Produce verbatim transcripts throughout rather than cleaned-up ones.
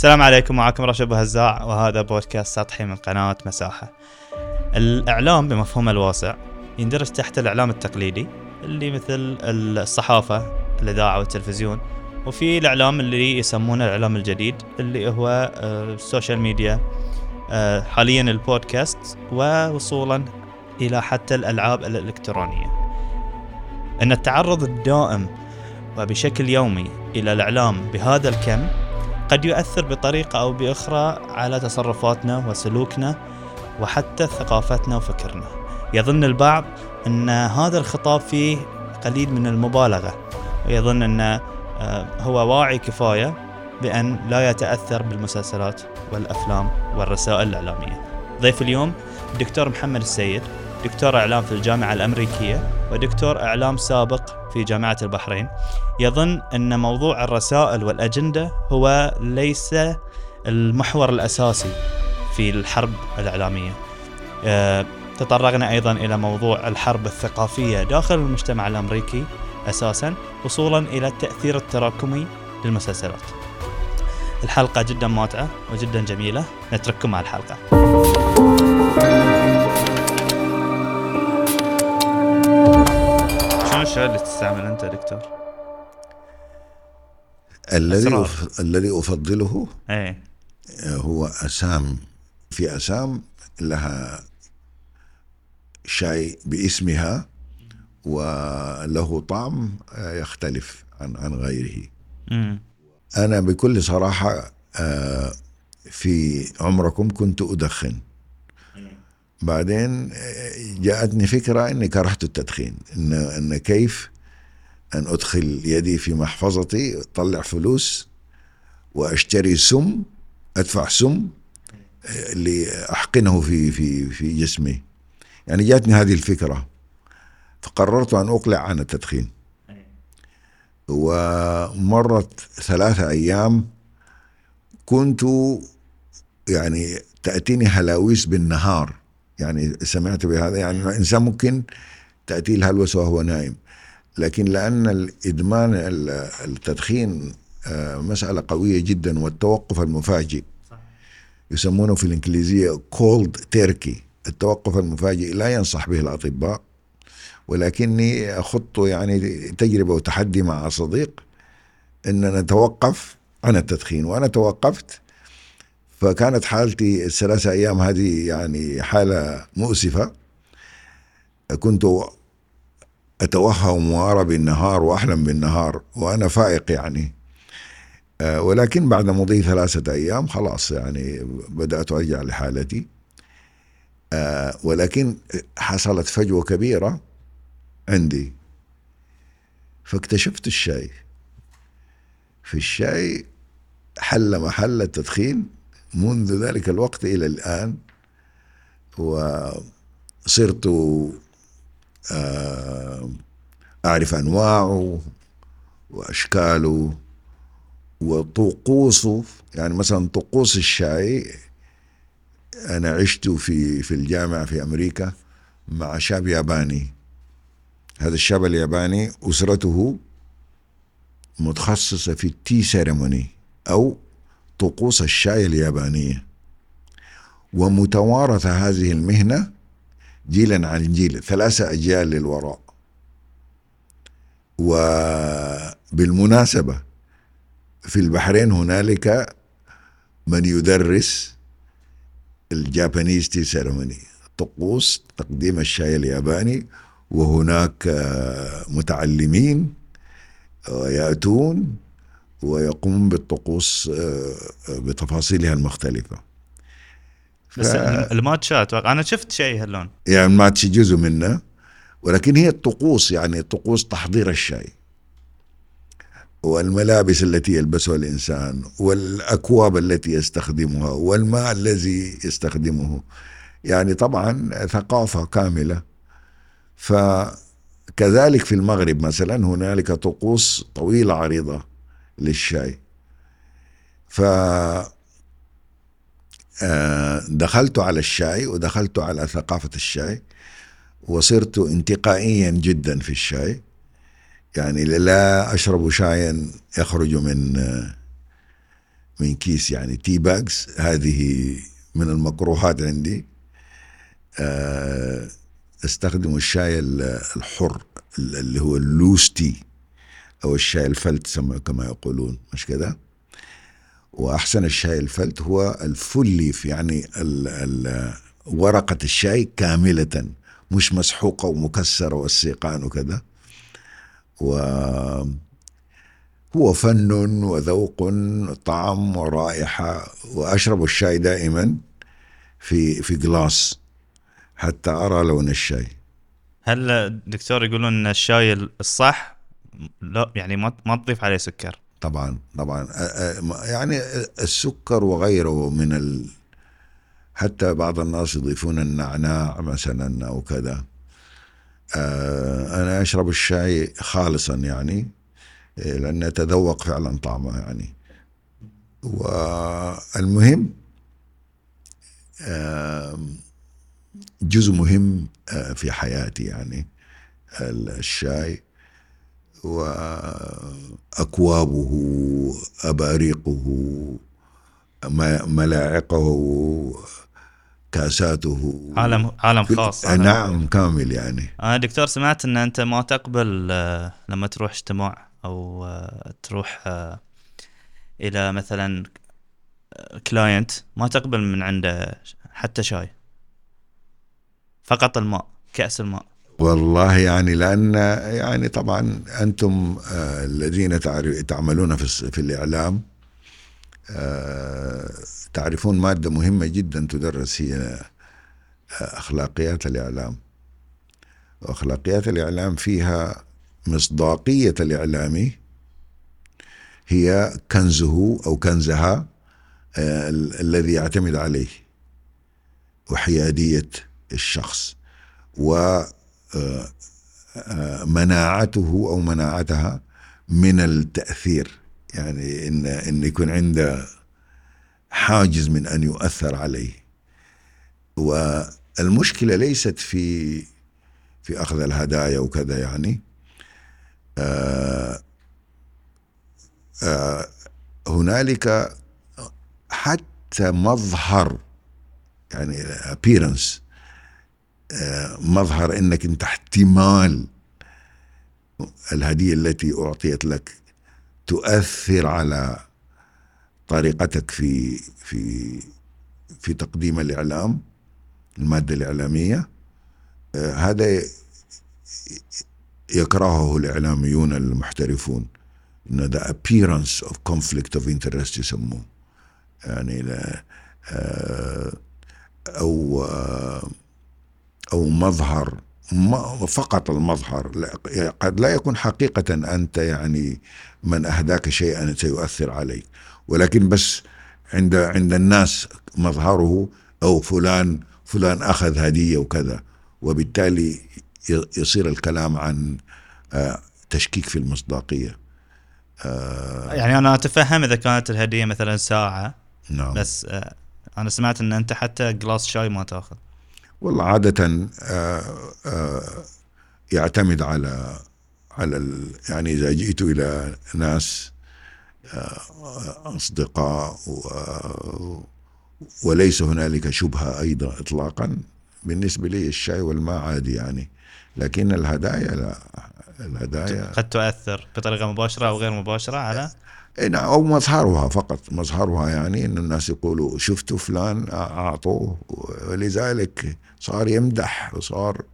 السلام عليكم، معكم رشاد بوهزاع، وهذا بودكاست سطحي من قناة مساحة. الإعلام بمفهومه الواسع يندرج تحت الإعلام التقليدي اللي مثل الصحافة، الإذاعة والتلفزيون، وفي الإعلام اللي يسمونه الإعلام الجديد اللي هو السوشيال ميديا، حاليا البودكاست، ووصولا إلى حتى الألعاب الإلكترونية. أن التعرض الدائم وبشكل يومي إلى الإعلام بهذا الكم قد يؤثر بطريقة أو بأخرى على تصرفاتنا وسلوكنا وحتى ثقافتنا وفكرنا. يظن البعض أن هذا الخطاب فيه قليل من المبالغة، ويظن أنه هو واعي كفاية بأن لا يتأثر بالمسلسلات والأفلام والرسائل الإعلامية. ضيف اليوم الدكتور محمد السيد، دكتور إعلام في الجامعة الأمريكية ودكتور إعلام سابق في جامعة البحرين. يظن أن موضوع الرسائل والأجندة هو ليس المحور الأساسي في الحرب الإعلامية. تطرقنا أيضا إلى موضوع الحرب الثقافية داخل المجتمع الأمريكي أساسا، وصولا إلى التأثير التراكمي للمسلسلات. الحلقة جدا ماتعة وجدا جميلة، نترككم مع الحلقة. شلون الشغل اللي تستعمل أنت دكتور؟ الذي أف... الذي أفضله أي. هو أسام، في أسام لها شاي باسمها وله طعم يختلف عن عن غيره. م. أنا بكل صراحة في عمركم كنت أدخن، بعدين جاءتني فكرة أني كرهت التدخين، إن, إن كيف أن أدخل يدي في محفظتي أطلع فلوس وأشتري سم، أدفع سم لأحقنه في, في, في جسمي. يعني جاءتني هذه الفكرة، فقررت أن أقلع عن التدخين. ومرت ثلاثة أيام كنت يعني تأتيني هلاويس بالنهار، يعني سمعت بهذا، يعني الإنسان ممكن تأتي الهلوس وهو نائم، لكن لأن الإدمان التدخين مسألة قوية جدا، والتوقف المفاجئ يسمونه في الإنجليزية cold turkey. التوقف المفاجئ لا ينصح به الأطباء، ولكني أخط يعني تجربة وتحدي مع صديق أن نتوقف عن التدخين، وأنا توقفت. فكانت حالتي الثلاثة أيام هذه يعني حالة مؤسفة، كنت أتوهم وأرى بالنهار وأحلم بالنهار وأنا فائق يعني. ولكن بعد مضي ثلاثة أيام خلاص يعني بدأت أرجع لحالتي، ولكن حصلت فجوة كبيرة عندي، فاكتشفت الشاي. في الشاي حل محل التدخين منذ ذلك الوقت إلى الآن، وصرت أعرف أنواعه وأشكاله وطقوسه. يعني مثلا طقوس الشاي، أنا عشت في في الجامعة في أمريكا مع شاب ياباني. هذا الشاب الياباني أسرته متخصصة في التي سيرموني أو طقوس الشاي اليابانية، ومتوارثة هذه المهنة جيلا عن جيل، ثلاثة أجيال للوراء. وبالمناسبة في البحرين هنالك من يدرس الجابانيز تي سيرموني، طقوس تقديم الشاي الياباني، وهناك متعلمين يأتون ويقوم بالطقوس بتفاصيلها المختلفة. ف... بس الماتشا أتوقع أنا شفت شيء هاللون، يعني الماتشا جزء منه، ولكن هي الطقوس، يعني طقوس تحضير الشاي والملابس التي يلبسها الإنسان والأكواب التي يستخدمها والماء الذي يستخدمه، يعني طبعا ثقافة كاملة. فكذلك في المغرب مثلا هنالك طقوس طويلة عريضة للشاي. فدخلت على الشاي ودخلت على ثقافة الشاي، وصرت انتقائيا جدا في الشاي، يعني لا أشرب شايا يخرج من من كيس يعني تي باكس، هذه من المكروهات عندي. استخدم الشاي الحر اللي هو اللوستي او الشاي الفلت كما يقولون، مش كده؟ واحسن الشاي الفلت هو الفليف، يعني ال ال ورقة الشاي كاملة مش مسحوقة ومكسرة والسيقان وكذا. وهو فن وذوق طعم ورائحة، وأشرب الشاي دائما في في جلاس حتى أرى لون الشاي. هل الدكتور يقولون أن الشاي الصح لا يعني ما ما تضيف عليه سكر؟ طبعا طبعا، يعني السكر وغيره من ال حتى بعض الناس يضيفون النعناع مثلا أو كذا. أنا أشرب الشاي خالصا يعني، لأن أتذوق فعلا طعمه يعني. والمهم جزء مهم في حياتي يعني الشاي، وأكوابه أباريقه ملاعقه كاساته، عالم عالم خاص. نعم كامل يعني. أنا دكتور سمعت أن أنت ما تقبل لما تروح اجتماع أو تروح إلى مثلا كلاينت ما تقبل من عنده حتى شاي، فقط الماء، كأس الماء. والله يعني لأن يعني طبعا أنتم الذين تعملون في الإعلام تعرفون مادة مهمة جدا تدرس هي أخلاقيات الإعلام، وأخلاقيات الإعلام فيها مصداقية الإعلامي هي كنزه أو كنزها الذي يعتمد عليه، وحيادية الشخص ومناعته أو مناعتها من التأثير، يعني إن إن يكون عنده حاجز من أن يؤثر عليه. والمشكلة ليست في في أخذ الهدايا وكذا يعني. آآ آآ هنالك حتى مظهر يعني appearance، مظهر إنك أنت احتمال الهدية التي أعطيت لك تؤثر على طريقتك في في في تقديم الإعلام، المادة الإعلامية. آه هذا يكرهه الإعلاميون المحترفون، إن the appearance of conflict of interest يسموه يعني، آه أو آه أو مظهر، فقط المظهر، قد لا يكون حقيقة أنت يعني من أهداك شيئا سيؤثر عليك، ولكن بس عند عند الناس مظهره، أو فلان فلان أخذ هدية وكذا، وبالتالي يصير الكلام عن تشكيك في المصداقية. يعني أنا أتفهم إذا كانت الهدية مثلا ساعة، نعم. بس أنا سمعت أن أنت حتى جلاس شاي ما تأخذ. والله عادة آآ آآ يعتمد على على يعني إذا جئت إلى ناس أصدقاء وليس هنالك شبهة أيضا إطلاقا، بالنسبة لي الشاي والماء عادي يعني. لكن الهدايا لا، الهدايا قد تؤثر بطريقة مباشرة أو غير مباشرة على أو مظهرها، فقط مظهرها يعني، إنه الناس يقولوا شفتوا فلان أعطوه، ولذلك صار يمدح وصار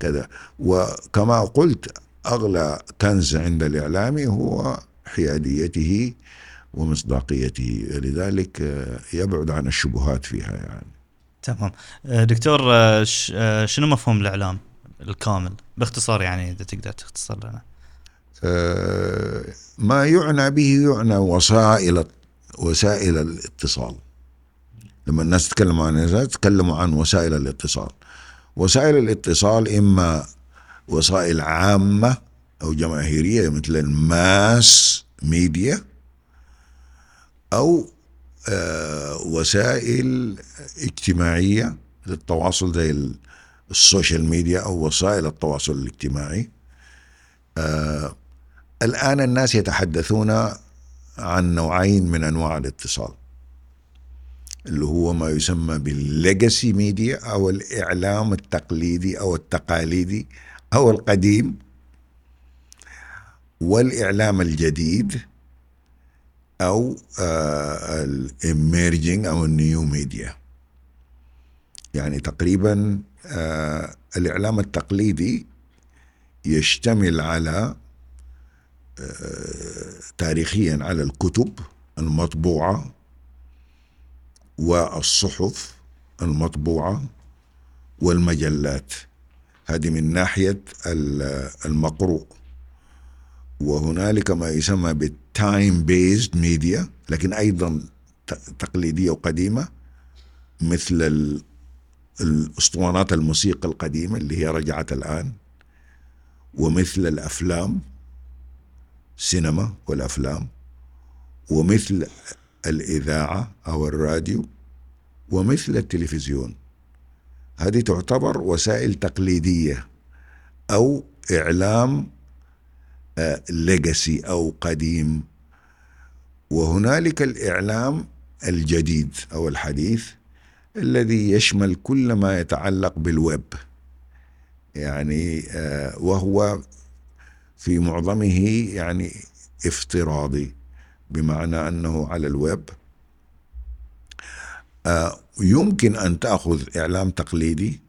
كذا. وكما قلت أغلى كنز عند الإعلامي هو حياديته ومصداقيته، لذلك يبعد عن الشبهات فيها يعني. تمام دكتور، شنو مفهوم الإعلام الكامل باختصار يعني، إذا تقدر تختصر لنا؟ ما يعنى به، يعنى وسائل وسائل الاتصال. لما الناس تتكلموا عن الناس تتكلموا عن وسائل الاتصال. وسائل الاتصال إما وسائل عامة أو جماهيرية مثل الماس ميديا، أو وسائل اجتماعية للتواصل زي السوشيال ميديا أو وسائل التواصل الاجتماعي. الآن الناس يتحدثون عن نوعين من أنواع الاتصال، اللي هو ما يسمى بالليجاسي ميديا أو الإعلام التقليدي أو التقاليدي أو القديم، والإعلام الجديد أو الإميرجينج أو النيو ميديا. يعني تقريبا الإعلام التقليدي يشتمل على تاريخيا على الكتب المطبوعة والصحف المطبوعة والمجلات، هذه من ناحية المقروء. وهنالك ما يسمى بالتايم بيزد ميديا، لكن أيضا تقليدية وقديمة، مثل الأسطوانات الموسيقى القديمة اللي هي رجعت الآن، ومثل الأفلام سينما والأفلام، ومثل الإذاعة أو الراديو، ومثل التلفزيون. هذه تعتبر وسائل تقليدية أو إعلام ليجاسي أو قديم. وهنالك الإعلام الجديد أو الحديث الذي يشمل كل ما يتعلق بالويب، يعني وهو في معظمه يعني افتراضي، بمعنى أنه على الويب يمكن أن تأخذ إعلام تقليدي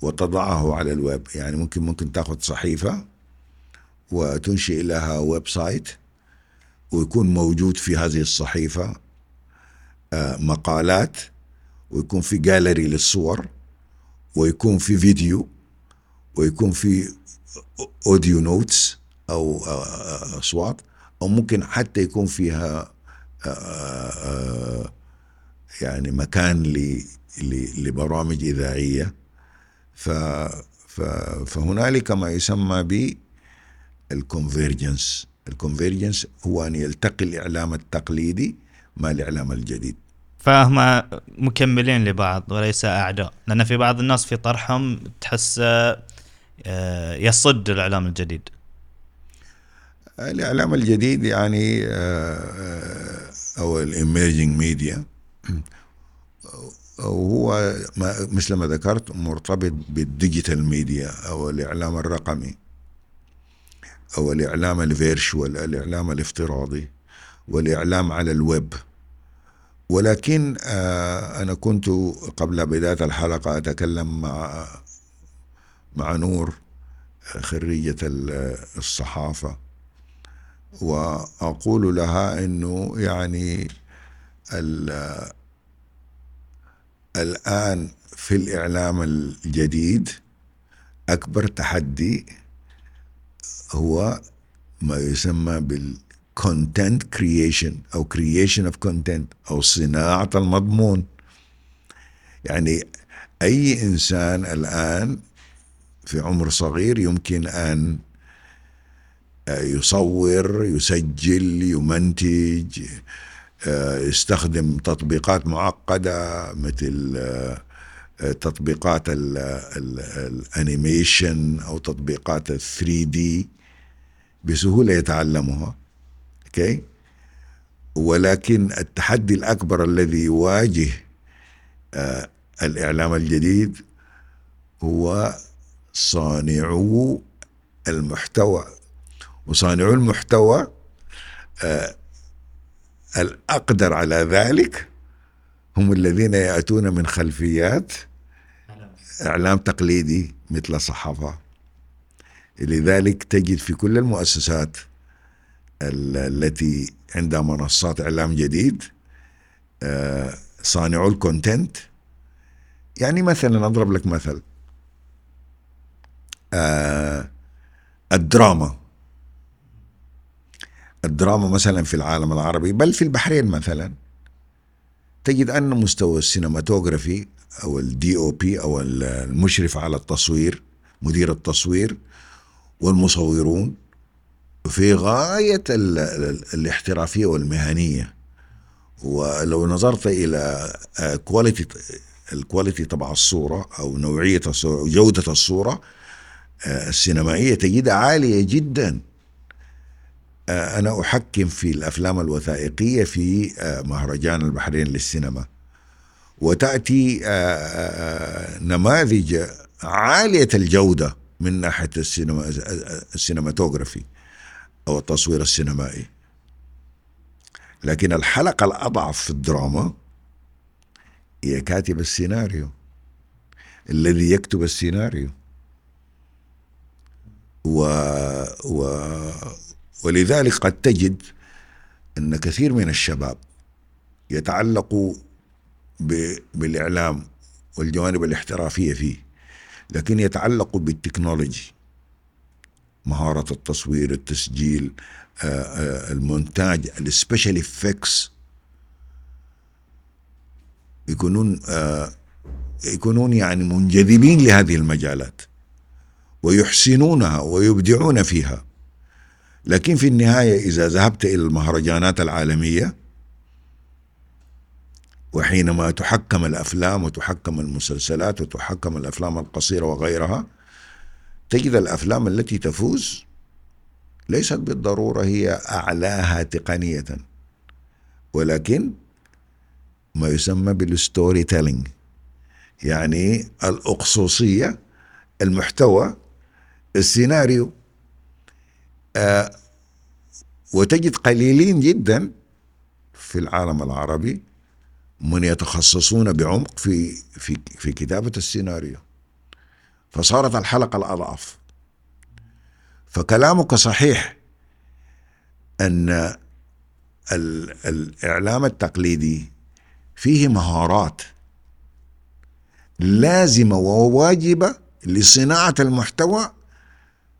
وتضعه على الويب. يعني ممكن ممكن تأخذ صحيفة وتنشئ لها ويب سايت، ويكون موجود في هذه الصحيفة مقالات، ويكون في جاليري للصور، ويكون في فيديو، ويكون في اوديو نوتس او اصوات، او ممكن حتى يكون فيها يعني مكان لبرامج اذاعيه. فهنالك ما يسمى بالكونفيرجنس. الكونفيرجنس هو ان يلتقي الاعلام التقليدي مع الاعلام الجديد، فهم مكملين لبعض وليس اعداء. لان في بعض الناس في طرحهم تحس يصد الإعلام الجديد. الإعلام الجديد يعني أو الإميرجينج ميديا وهو مثل ما ذكرت مرتبط بالديجيتال ميديا أو الإعلام الرقمي أو الإعلام الفيرشوال، الإعلام الافتراضي والإعلام على الويب. ولكن أنا كنت قبل بداية الحلقة أتكلم مع مع نور خريجة الصحافة، وأقول لها إنه يعني الآن في الإعلام الجديد أكبر تحدي هو ما يسمى بالcontent creation أو creation of content أو صناعة المضمون. يعني أي إنسان الآن في عمر صغير يمكن أن يصور، يسجل، يمنتج، يستخدم تطبيقات معقدة مثل تطبيقات ال ال الانيميشن أو تطبيقات ثري دي بسهولة يتعلمها. أوكي؟ ولكن التحدي الأكبر الذي يواجه الإعلام الجديد هو صانعو المحتوى، وصانعو المحتوى آه الأقدر على ذلك هم الذين يأتون من خلفيات إعلام تقليدي مثل صحافة. لذلك تجد في كل المؤسسات التي عندها منصات إعلام جديد آه صانعو الكونتنت. يعني مثلا أضرب لك مثل آه الدراما الدراما مثلا في العالم العربي، بل في البحرين مثلا، تجد أن مستوى السينماتوغرافي أو الدي أو بي أو المشرف على التصوير، مدير التصوير، والمصورون في غاية ال ال الاحترافية والمهنية. ولو نظرت إلى كواليتي الكواليتي تبع الصورة أو نوعية الصورة أو جودة الصورة السينمائية تجدها عالية جدا. أنا أحكم في الأفلام الوثائقية في مهرجان البحرين للسينما، وتأتي نماذج عالية الجودة من ناحية السينما السينماتوغرافي أو التصوير السينمائي، لكن الحلقة الأضعف في الدراما هي كاتب السيناريو، الذي يكتب السيناريو. و... و... ولذلك قد تجد أن كثير من الشباب يتعلقوا ب... بالإعلام والجوانب الاحترافية فيه، لكن يتعلقوا بالتكنولوجي، مهارة التصوير، التسجيل، المونتاج، السبيشال إفكتس، يكونون يكونون يعني منجذبين لهذه المجالات ويحسنونها ويبدعون فيها. لكن في النهاية إذا ذهبت إلى المهرجانات العالمية، وحينما تحكم الأفلام وتحكم المسلسلات وتحكم الأفلام القصيرة وغيرها، تجد الأفلام التي تفوز ليست بالضرورة هي أعلاها تقنية، ولكن ما يسمى بالستوري تيلينج، يعني الأقصوصية، المحتوى، السيناريو. آه وتجد قليلين جدا في العالم العربي من يتخصصون بعمق في في في كتابة السيناريو، فصارت الحلقة الأضعف. فكلامك صحيح أن الإعلام التقليدي فيه مهارات لازمة وواجبة لصناعة المحتوى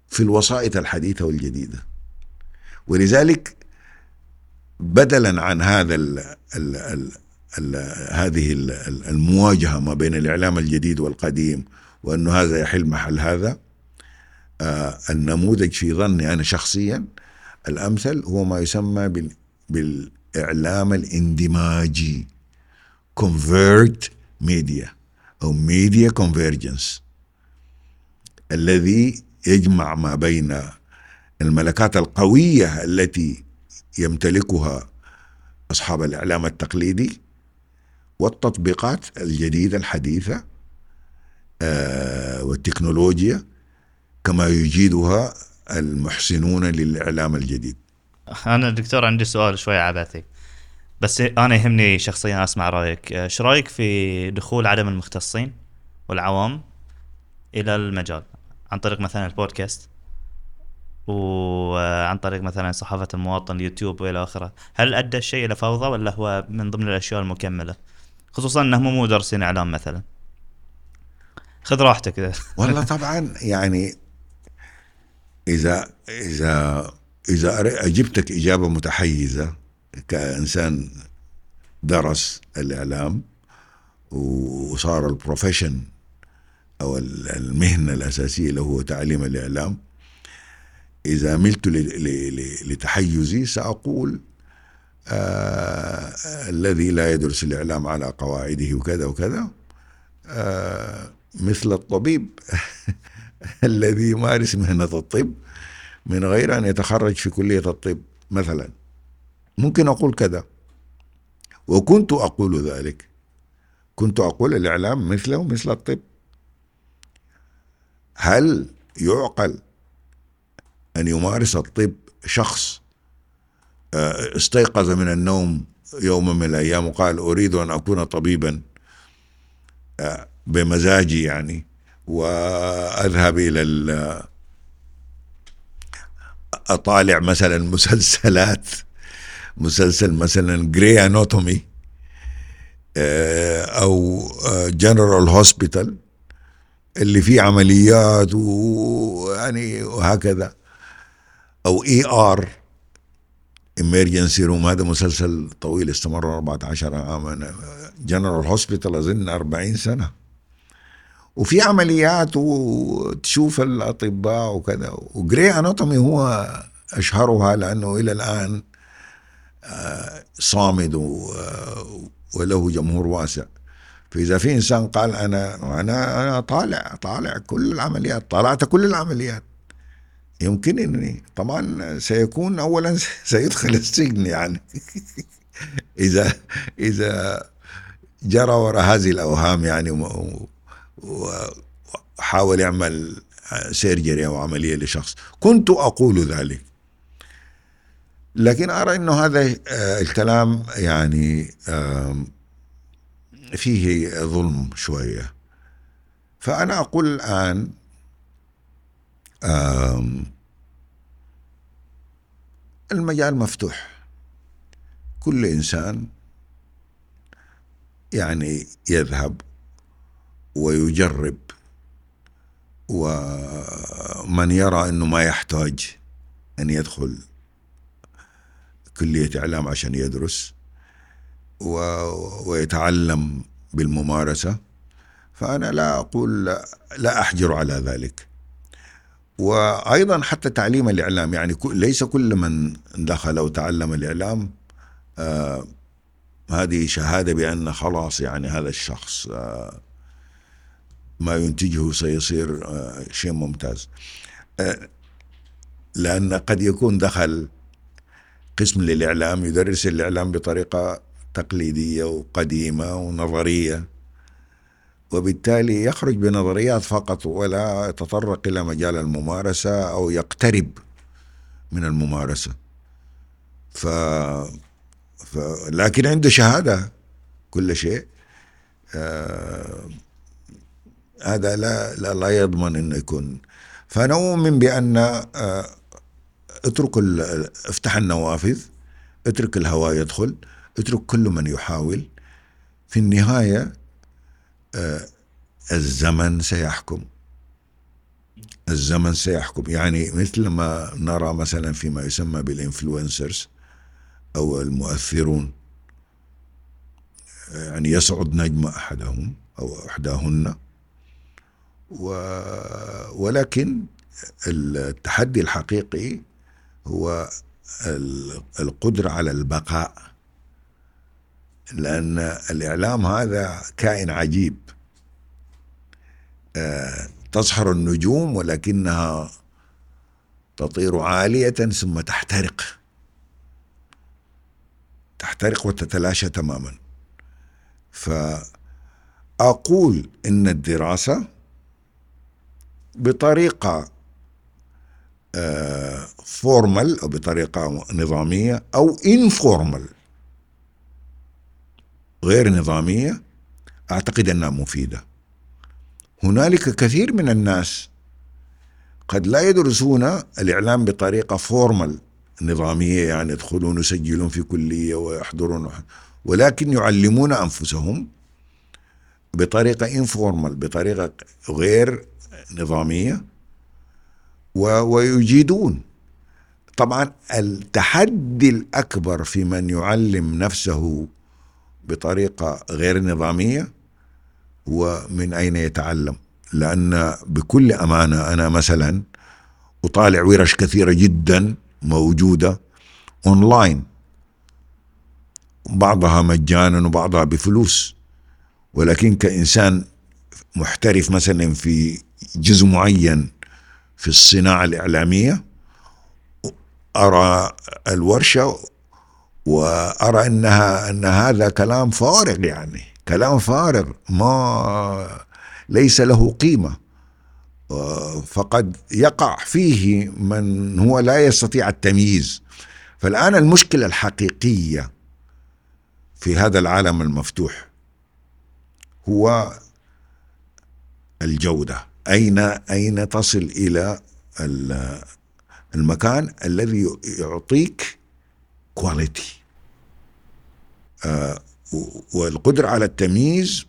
في الوسائط الحديثة والجديدة، ولذلك بدلا عن هذا ال ال ال ال هذه ال المواجهة ما بين الإعلام الجديد والقديم، وأنه هذا يحل محل هذا، آه النموذج في ظني أنا شخصيا الأمثل هو ما يسمى بال بالإعلام الاندماجي، convert media أو media convergence، الذي يجمع ما بين الملكات القوية التي يمتلكها أصحاب الإعلام التقليدي والتطبيقات الجديدة الحديثة آه والتكنولوجيا، كما يجيدها المحسنون للإعلام الجديد. أنا دكتور عندي سؤال شوي عبثي، بس أنا يهمني شخصيا أسمع رأيك. إيش رأيك في دخول عدم المختصين والعوام إلى المجال عن طريق مثلا البودكاست وعن طريق مثلا صحافة المواطن، يوتيوب وإلى آخره؟ هل أدى الشيء إلى فوضى ولا هو من ضمن الأشياء المكملة، خصوصا أنهم مو درسين إعلام مثلا؟ خذ راحتك. والله طبعا يعني إذا إذا إذا أجبتك إجابة متحيزة كإنسان درس الإعلام وصار البروفيشن أو المهنة الأساسية له هو تعليم الإعلام، إذا ملت لتحيزي سأقول آه الذي لا يدرس الإعلام على قواعده وكذا وكذا آه مثل الطبيب الذي يمارس مهنة الطب من غير أن يتخرج في كلية الطب مثلا، ممكن أقول كذا، وكنت أقول ذلك، كنت أقول الإعلام مثله مثل الطب. هل يعقل أن يمارس الطب شخص استيقظ من النوم يوم من الأيام وقال أريد أن أكون طبيبا بمزاجي يعني، وأذهب إلى أطالع مثلا مسلسلات، مسلسل مثلا جري أناتومي أو جنرال هوسبيتال اللي فيه عمليات ويعني وهكذا، أو إي آر emergency room، هذا مسلسل طويل استمر أربعة عشر عاما، جنرال هوسبيتال أظن أربعين سنة، وفي عمليات وتشوف الأطباء وكذا. وجري أناتومي هو أشهرها لأنه إلى الآن صامد وله جمهور واسع. فإذا في إنسان قال أنا أنا أنا طالع طالع كل العمليات، طالعت كل العمليات، يمكنني طبعا سيكون أولا سيدخل السجن يعني إذا إذا جرى وراء هذه الأوهام يعني وحاول يعمل سيرجري أو عملية لشخص. كنت أقول ذلك، لكن أرى أنه هذا الكلام يعني فيه ظلم شوية. فأنا أقول الآن المجال مفتوح، كل إنسان يعني يذهب ويجرب، ومن يرى أنه ما يحتاج أن يدخل كلية إعلام عشان يدرس ويتعلم بالممارسة، فأنا لا أقول لا أحجر على ذلك. وأيضا حتى تعليم الإعلام، يعني ليس كل من دخل وتعلم الإعلام آه هذه شهادة بأن خلاص يعني هذا الشخص آه ما ينتجه سيصير آه شيء ممتاز، آه لأن قد يكون دخل قسم للإعلام يدرس الإعلام بطريقة تقليدية وقديمة ونظرية، وبالتالي يخرج بنظريات فقط ولا يتطرق إلى مجال الممارسة أو يقترب من الممارسة. ف... ف... لكن عنده شهادة كل شيء، آه... هذا لا... لا لا يضمن أنه يكون. فأنا أؤمن بأن آه... اترك ال... افتح النوافذ، اترك الهواء يدخل، اترك كل من يحاول. في النهاية آه الزمن سيحكم، الزمن سيحكم. يعني مثل ما نرى مثلا فيما يسمى بالإنفلونسرز أو المؤثرون، يعني يصعد نجم أحدهم أو أحداهن، و... ولكن التحدي الحقيقي هو القدرة على البقاء، لأن الإعلام هذا كائن عجيب. أه تسحر النجوم ولكنها تطير عالية ثم تحترق تحترق وتتلاشى تماما. فأقول إن الدراسة بطريقة أه فورمال أو بطريقة نظامية أو إنفورمال غير نظامية أعتقد أنها مفيدة. هنالك كثير من الناس قد لا يدرسون الإعلام بطريقة فورمال نظامية، يعني يدخلون ويسجلون في كلية ويحضرون، ولكن يعلمون أنفسهم بطريقة إنفورمال، بطريقة غير نظامية، ويجيدون. طبعا التحدي الأكبر في من يعلم نفسه بطريقة غير نظامية ومن أين يتعلم، لأن بكل أمانة أنا مثلا أطالع ورش كثيرة جدا موجودة أونلاين، بعضها مجانا وبعضها بفلوس، ولكن كإنسان محترف مثلا في جزء معين في الصناعة الإعلامية أرى الورشة وأرى أنها أن هذا كلام فارغ، يعني كلام فارغ ما ليس له قيمة، فقد يقع فيه من هو لا يستطيع التمييز. فالآن المشكلة الحقيقية في هذا العالم المفتوح هو الجودة، أين أين تصل إلى المكان الذي يعطيك كواليتي، آه والقدرة على التمييز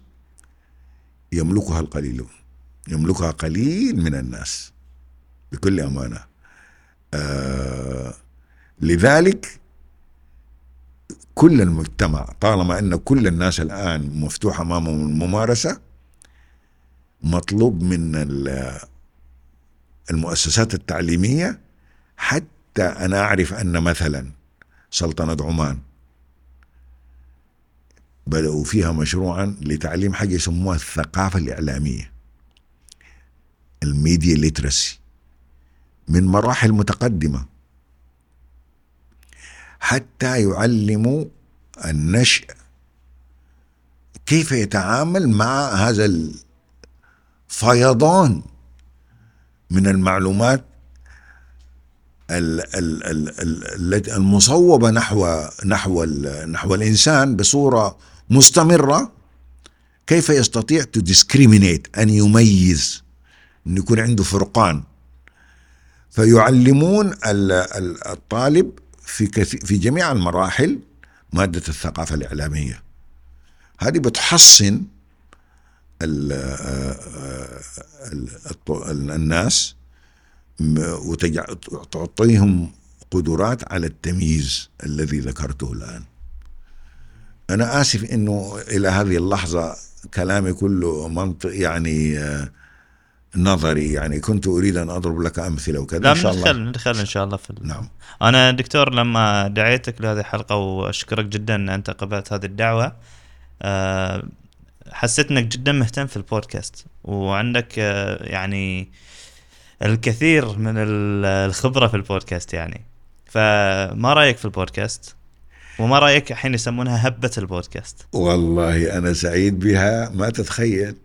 يملكها القليلون، يملكها قليل من الناس بكل أمانة. آه لذلك كل المجتمع طالما أن كل الناس الآن مفتوحة أمامهم الممارسة، مطلوب من المؤسسات التعليمية، حتى أنا أعرف أن مثلا سلطنة عمان بدأوا فيها مشروعا لتعليم حاجة يسموها الثقافة الإعلامية، الميديا ليترسي، من مراحل متقدمة حتى يعلموا النشء كيف يتعامل مع هذا الفيضان من المعلومات المصوبة نحو نحو نحو الإنسان بصورة مستمرة. كيف يستطيع to discriminate أن يميز، أن يكون عنده فرقان. فيعلمون الطالب في في جميع المراحل مادة الثقافة الإعلامية. هذه بتحصن الناس وتعطيهم قدرات على التمييز الذي ذكرته الآن. أنا آسف إنه إلى هذه اللحظة كلامي كله منطق يعني نظري، يعني كنت أريد أن أضرب لك أمثلة وكذا. إن شاء الله ندخل ندخل إن شاء الله في ال... نعم. أنا دكتور لما دعيتك لهذه الحلقة وأشكرك جدا أن أنت قبلت هذه الدعوة، حسيت أنك جدا مهتم في البودكاست وعندك يعني الكثير من الخبرة في البودكاست يعني. فما رأيك في البودكاست وما رأيك الحين يسمونها هبة البودكاست؟ والله أنا سعيد بها ما تتخيل.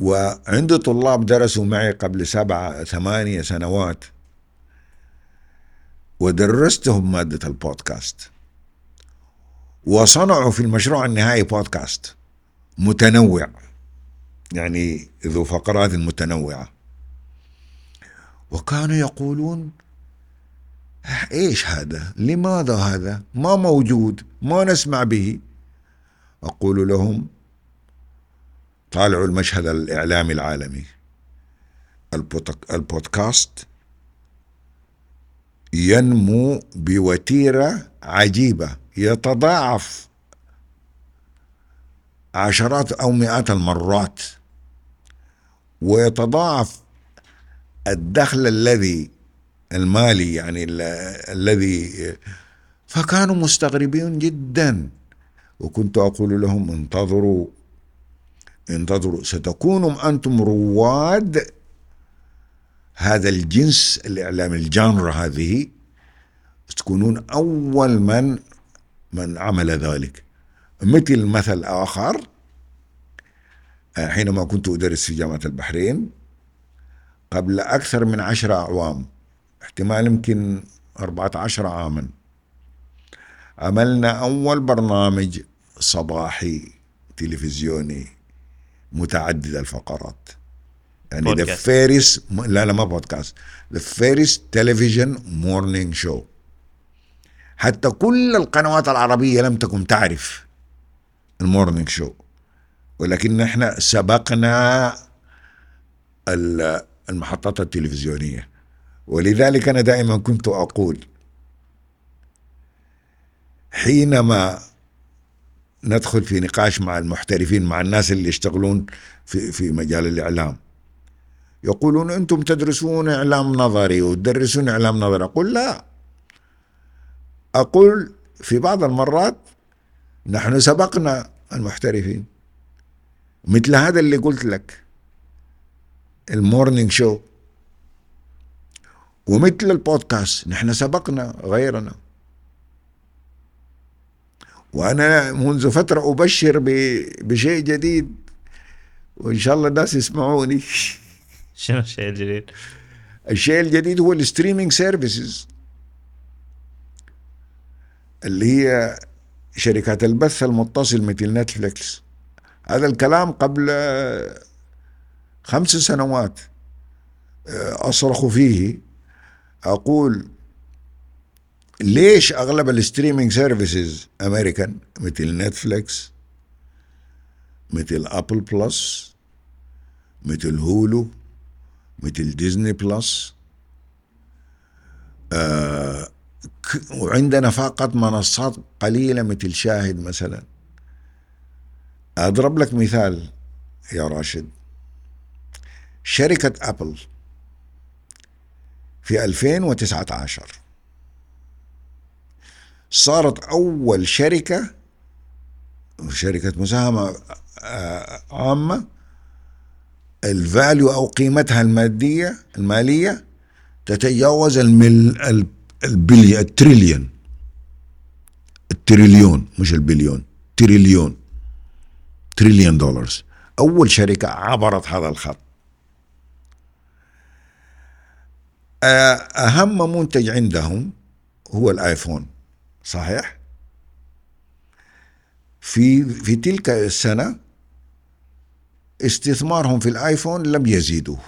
وعندي طلاب درسوا معي قبل سبعة ثمانية سنوات ودرستهم مادة البودكاست وصنعوا في المشروع النهائي بودكاست متنوع، يعني ذو فقرات متنوعة. وكانوا يقولون ايش هذا؟ لماذا هذا؟ ما موجود، ما نسمع به. اقول لهم طالعوا المشهد الاعلامي العالمي، البودكاست ينمو بوتيرة عجيبة، يتضاعف عشرات او مئات المرات، ويتضاعف الدخل الذي المالي يعني الذي. فكانوا مستغربين جدا. وكنت أقول لهم انتظروا انتظروا ستكونوا أنتم رواد هذا الجنس الإعلامي، الجانر هذه، تكونون أول من من عمل ذلك. مثل مثل آخر، حينما كنت أدرس في جامعة البحرين قبل أكثر من عشرة أعوام، احتمال يمكن أربعة عشر عاما، عملنا أول برنامج صباحي تلفزيوني متعدد الفقرات، يعني ذا فيريس لا لا ما بودكاست ذا فيريس تلفزيون مورنينج شو. حتى كل القنوات العربية لم تكن تعرف المورنينج شو، ولكن احنا سبقنا المحطات التلفزيونية. ولذلك أنا دائما كنت أقول حينما ندخل في نقاش مع المحترفين، مع الناس اللي يشتغلون في, في مجال الإعلام، يقولون أنتم تدرسون إعلام نظري وتدرسون إعلام نظري. أقول لا، أقول في بعض المرات نحن سبقنا المحترفين. مثل هذا اللي قلت لك المورنينج شو، ومثل البودكاست نحن سبقنا غيرنا. وأنا منذ فترة أبشر بشيء جديد وإن شاء الله الناس يسمعوني. شنو الشيء الجديد؟ الشيء الجديد هو الستريمينج سيرفيسز، اللي هي شركات البث المتصل مثل نتفليكس. هذا الكلام قبل خمس سنوات أصرخ فيه، أقول ليش أغلب الستريمينج سيرفيسز أمريكان مثل نتفليكس، مثل أبل بلس، مثل هولو، مثل ديزني بلس، آه وعندنا فقط منصات قليلة مثل شاهد مثلا. أضرب لك مثال يا راشد، شركة أبل في ألفين وتسعة عشر صارت أول شركة شركة مساهمة عامة الفاليو أو قيمتها المادية المالية تتجاوز المل... البلي... التريليون التريليون مش البليون تريليون تريليون دولار. أول شركة عبرت هذا الخط. أهم منتج عندهم هو الآيفون، صحيح؟ في في تلك السنة استثمارهم في الآيفون لم يزيدوه،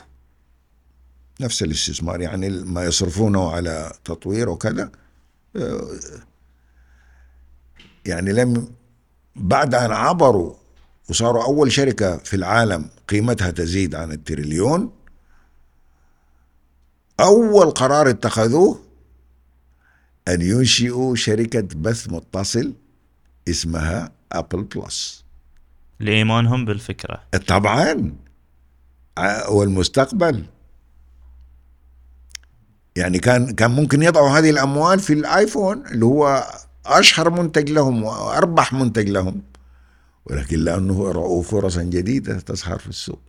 نفس الاستثمار، يعني ما يصرفونه على تطوير وكذا، يعني لم بعد أن عبروا وصاروا أول شركة في العالم قيمتها تزيد عن التريليون، أول قرار اتخذوه أن ينشئوا شركة بث متصل اسمها أبل بلس لإيمانهم بالفكرة طبعا والمستقبل. يعني كان كان ممكن يضعوا هذه الأموال في الآيفون اللي هو أشهر منتج لهم وأربح منتج لهم، ولكن لأنه رأوا فرصا جديدة تسهر في السوق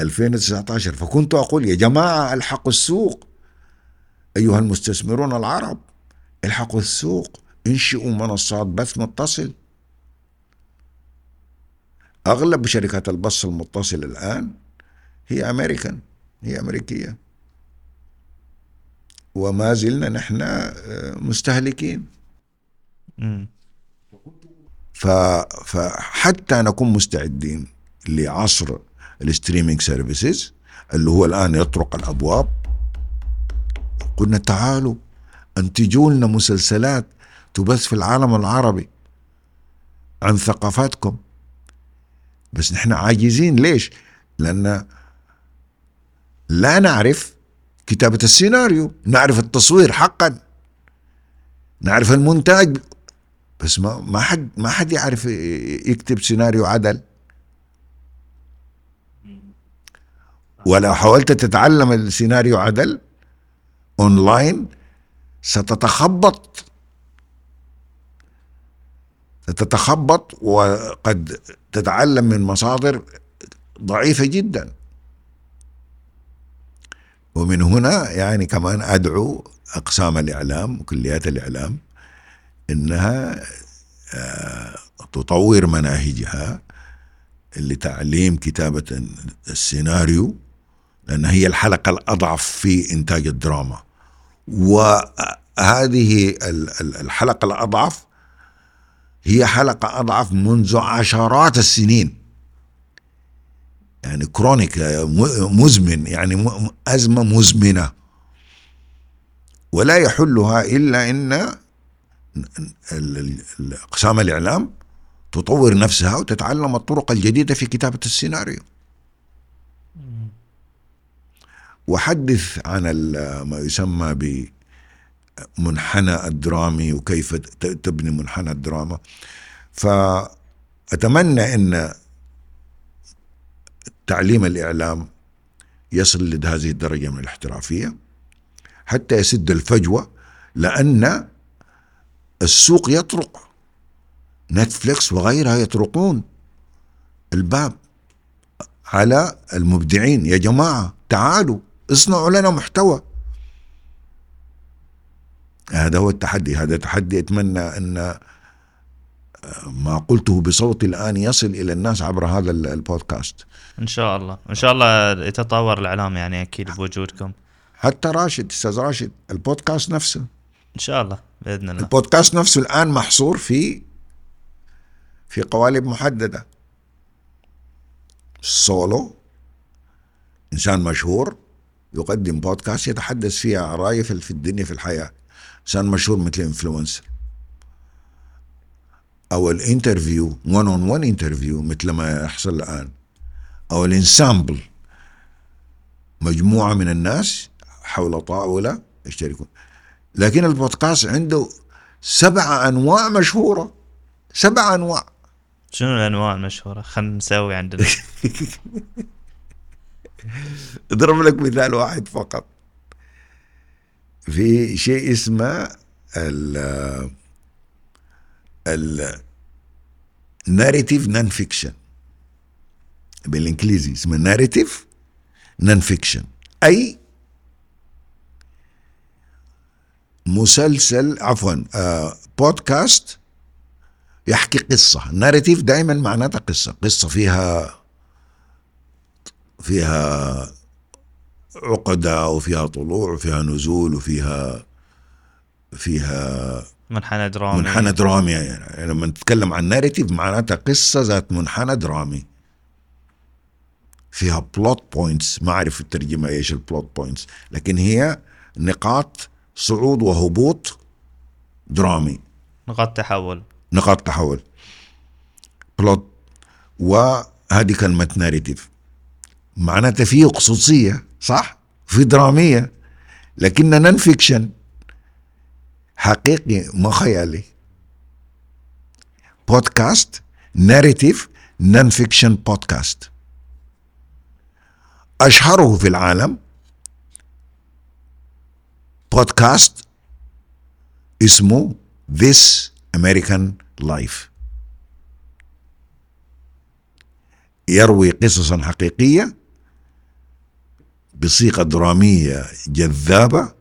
ألفين وتسعة عشر. فكنت أقول يا جماعة الحقوا السوق أيها المستثمرون العرب، الحقوا السوق، انشئوا منصات بث متصل. أغلب شركات البث المتصل الآن هي أمريكان، هي أمريكية، وما زلنا نحن مستهلكين. فحتى نكون مستعدين لعصر الستريمينج سيرفيسز اللي هو الآن يطرق الأبواب، قلنا تعالوا انتجوا لنا مسلسلات تبث في العالم العربي عن ثقافاتكم. بس نحن عاجزين، ليش؟ لأن لا نعرف كتابة السيناريو، نعرف التصوير حقا، نعرف المونتاج، بس ما ما حد ما حد يعرف يكتب سيناريو عدل. ولو حاولت تتعلم السيناريو عدل أونلاين ستتخبط تتخبط وقد تتعلم من مصادر ضعيفة جدا. ومن هنا يعني كمان أدعو أقسام الإعلام وكليات الإعلام إنها تطور مناهجها لتعليم كتابة السيناريو، لأنها هي الحلقة الأضعف في إنتاج الدراما، وهذه الحلقة الأضعف هي حلقة أضعف منذ عشرات السنين، يعني كرونيك مزمن، يعني أزمة مزمنة، ولا يحلها إلا إن أقسام الإعلام تطور نفسها وتتعلم الطرق الجديدة في كتابة السيناريو. وحدث عن ما يسمى ب منحنى الدرامي وكيف تبني منحنى الدراما. فأتمنى أن تعليم الإعلام يصل لهذه الدرجة من الاحترافية حتى يسد الفجوة، لأن السوق يطرق، نتفليكس وغيرها يطرقون الباب على المبدعين، يا جماعة تعالوا اصنعوا لنا محتوى. هذا هو التحدي، هذا التحدي أتمنى أن ما قلته بصوتي الآن يصل إلى الناس عبر هذا البودكاست إن شاء الله. إن شاء الله يتطور الإعلام يعني أكيد بوجودكم، حتى راشد، أستاذ راشد، البودكاست نفسه إن شاء الله بإذن الله. البودكاست نفسه الآن محصور في في قوالب محددة، سولو، إنسان مشهور يقدم بودكاست يتحدث فيها عن رأيه في الدنيا في الحياة، إنسان مشهور مثل إنفلونسر، أو الانترفيو ون اون ون انترفيو مثل ما يحصل الآن، أو الانسامبل، مجموعة من الناس حول طاولة يشتركون. لكن البودكاست عنده سبعة أنواع مشهورة، سبعة أنواع. شنو الأنواع المشهورة؟ خلنا نسوي عندنا اضرب لك مثال واحد فقط. في شيء اسمه ال ال narrative non-fiction، بالإنجليزي اسمه narrative non-fiction، أي مسلسل عفوا آه بودكاست يحكي قصة. الناريتيف دايما معناتها قصة قصة فيها فيها عقدة وفيها طلوع وفيها نزول وفيها فيها منحنى درامي منحنى درامي يعني لما نتكلم عن ناريتيف معناتها قصة ذات منحنى درامي فيها بلوت بوينتس. ما أعرف الترجمة إيش البلوت بوينتس، لكن هي نقاط صعود وهبوط درامي، نقاط تحول نقاط تحول بلوت. وهذه كلمة ناريتيف معناتها فيه قصصية صح، في درامية لكنها نون فيكشن، حقيقي ما خيالي. بودكاست ناريتيف نون فيكشن بودكاست، أشهره في العالم بودكاست اسمه This American Life، يروي قصصا حقيقية بصيغة درامية جذابة،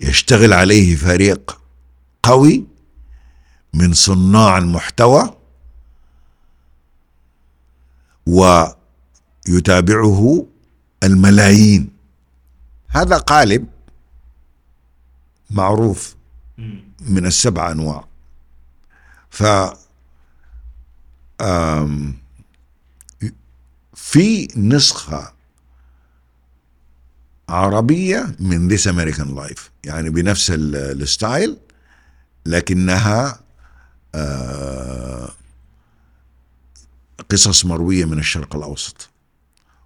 يشتغل عليه فريق قوي من صناع المحتوى ويتابعه الملايين. هذا قالب معروف من السبع أنواع. ف في نسخة عربية من This American Life يعني بنفس الستايل، لكنها قصص مروية من الشرق الأوسط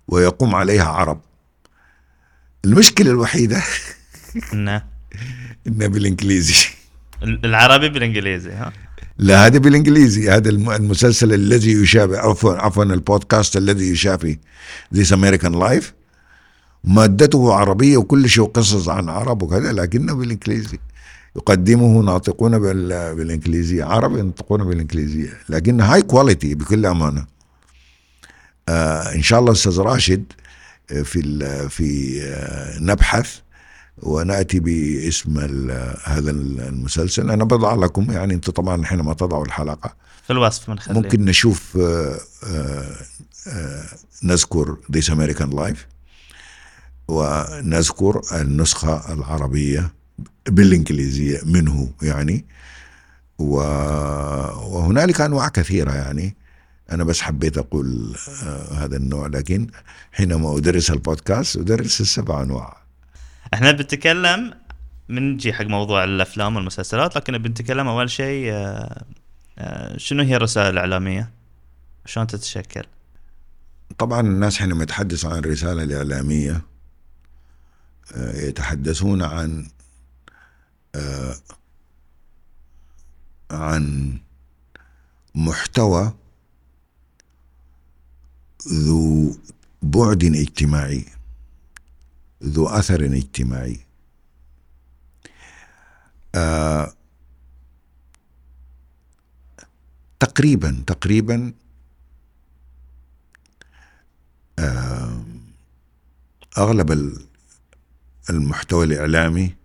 ويقوم عليها عرب. المشكلة الوحيدة إنه إنه بالإنجليزي، العربي بالإنجليزي. ها لا، هذا بالإنجليزي. هذا المسلسل الذي يشابه عفوا عفوا البودكاست الذي يشابه This American Life مادته عربية وكل شيء قصص عن عرب وكذا، لكنه بالإنجليزي. يقدمه ناطقون بالإنجليزية، عرب ينطقون بالإنجليزية، لكن هاي كواليتي بكل أمانة. آه إن شاء الله أستاذ راشد في في آه نبحث ونأتي باسم هذا المسلسل. أنا بضع لكم يعني، أنتم طبعا حينما تضعوا الحلقة في الوصف من خلينا ممكن نشوف آه آه آه نذكر This American Life ونذكر النسخة العربية بالإنجليزية منه يعني. وهنالك أنواع كثيرة يعني، أنا بس حبيت أقول هذا النوع، لكن حينما أدرس البودكاست أدرس السبع أنواع. احنا بنتكلم من جي حق موضوع الأفلام والمسلسلات، لكن بنتكلم أول شيء شنو هي الرسالة الإعلامية، شلون تتشكل. طبعا الناس حينما يتحدث عن الرسالة الإعلامية يتحدثون عن آه عن محتوى ذو بعد اجتماعي، ذو أثر اجتماعي. آه تقريبا تقريبا آه أغلب المحتوى الإعلامي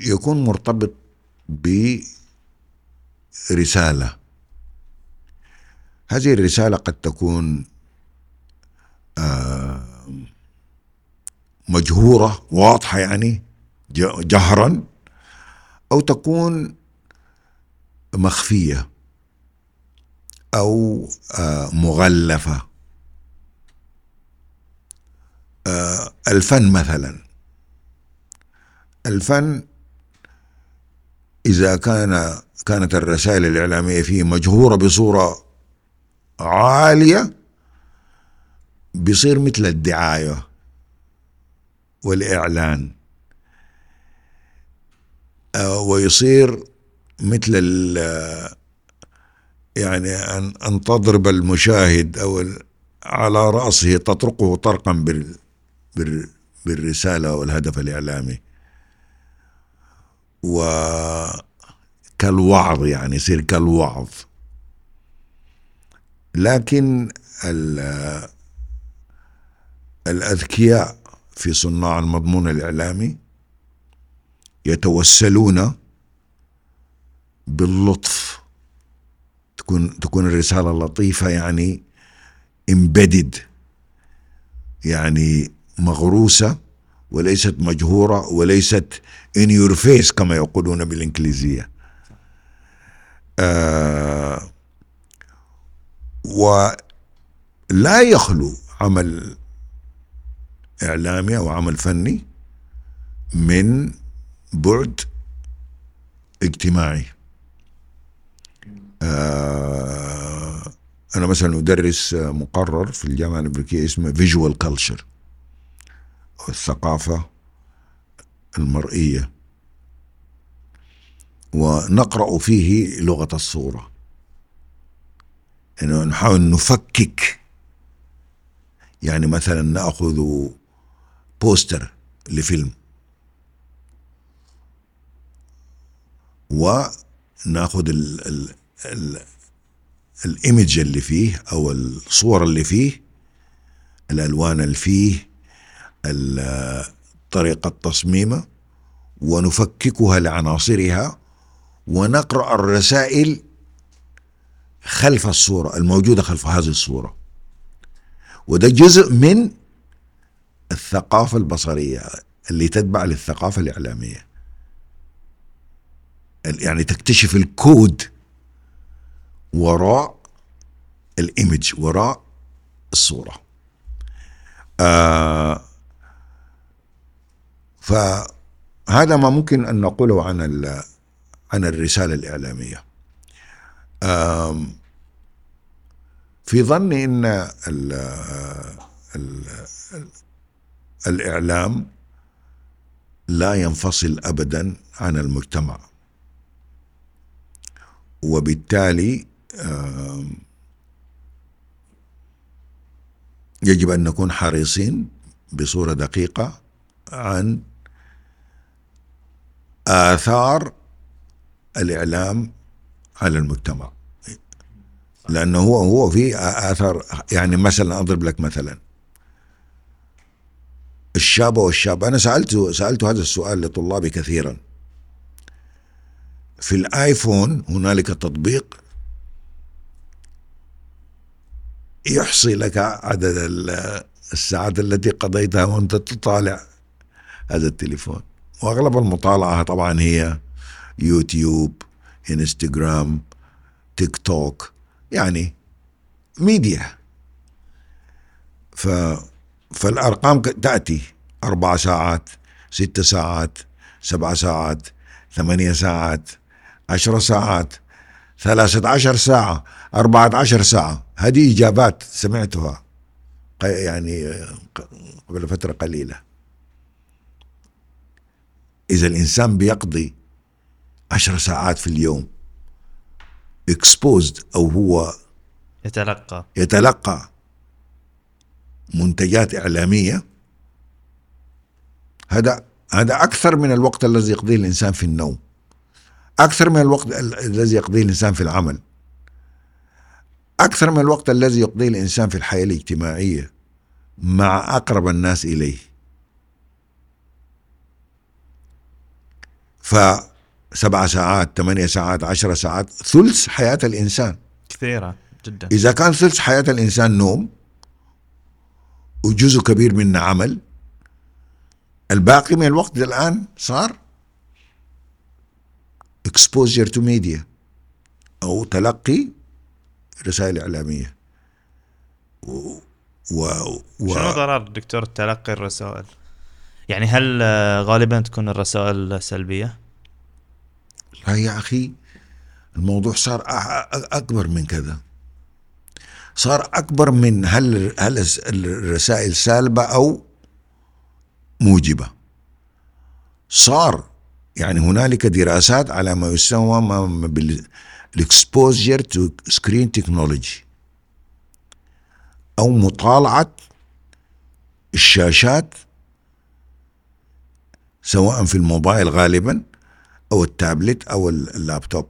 يكون مرتبط برسالة. هذه الرسالة قد تكون مجهورة واضحة يعني جهرا، أو تكون مخفية أو مغلفة. الفن مثلا، الفن إذا كان كانت الرسائل الإعلامية فيه مجهورة بصورة عالية بيصير مثل الدعاية والإعلان، ويصير مثل يعني أن تضرب المشاهد أو على رأسه، تطرقه طرقا بال بال بالرسالة والهدف الإعلامي. وكالوعظ يعني يصير كالوعظ. لكن الأذكياء في صناع المضمون الإعلامي يتوسلون باللطف، تكون تكون الرسالة لطيفة، يعني embedded، يعني مغروسة وليست مجهورة وليست in your face كما يقولون بالإنجليزية. آه ولا يخلو عمل إعلامي أو عمل فني من بعد اجتماعي. آه أنا مثلا أدرس مقرر في الجامعة الأمريكية اسمه visual culture، الثقافة المرئية، ونقرأ فيه لغة الصورة، إنه نحاول نفكك، يعني مثلا نأخذ بوستر لفيلم ونأخذ ال ال ال الإيمج اللي فيه أو الصورة اللي فيه، الألوان اللي فيه، طريقة تصميمه، ونفككها لعناصرها ونقرأ الرسائل خلف الصورة الموجودة خلف هذه الصورة. وده جزء من الثقافة البصرية اللي تتبع للثقافة الإعلامية، يعني تكتشف الكود وراء الإيمج، وراء الصورة. آه فهذا ما ممكن أن نقوله عن عن الرسالة الإعلامية. في ظني أن ال ال الإعلام لا ينفصل أبدا عن المجتمع، وبالتالي يجب أن نكون حريصين بصورة دقيقة عن آثار الإعلام على المجتمع، لأنه هو هو في آثار. يعني مثلا أضرب لك مثلا الشابة والشاب، أنا سألت سألت هذا السؤال لطلابي كثيرا. في الآيفون هنالك تطبيق يحصي لك عدد الساعات التي قضيتها وأنت تطالع هذا التليفون، وأغلب المطالعة طبعا هي يوتيوب، انستغرام، تيك توك، يعني ميديا. ف... فالأرقام تأتي أربع ساعات، ست ساعات، سبع ساعات، ثمانية ساعات، عشر ساعات، ثلاثة عشر ساعة، أربعة عشر ساعة. هذه إجابات سمعتها يعني قبل فترة قليلة. إذا الإنسان بيقضي عشر ساعات في اليوم exposed، أو هو يتلقى يتلقى منتجات إعلامية، هذا هذا أكثر من الوقت الذي يقضيه الإنسان في النوم، أكثر من الوقت الذي يقضيه الإنسان في العمل، أكثر من الوقت الذي يقضيه الإنسان في الحياة الاجتماعية مع أقرب الناس إليه. ف سبع ساعات، ثمانية ساعات، عشر ساعات، ثلث حياة الإنسان، كثيرة جدا. إذا كان ثلث حياة الإنسان نوم وجزء كبير منه عمل، الباقي من الوقت الآن صار exposure to media أو تلقي رسائل إعلامية. و... و... و... شنو ضرر دكتور تلقي الرسائل؟ يعني هل غالبا تكون الرسائل سلبية؟ يا أخي الموضوع صار أكبر من كذا، صار أكبر من هل هل الرسائل سالبة أو موجبة. صار يعني هنالك دراسات على ما يسمى بالexposure to screen technology، أو مطالعة الشاشات سواء في الموبايل غالبا أو التابلت أو اللابتوب،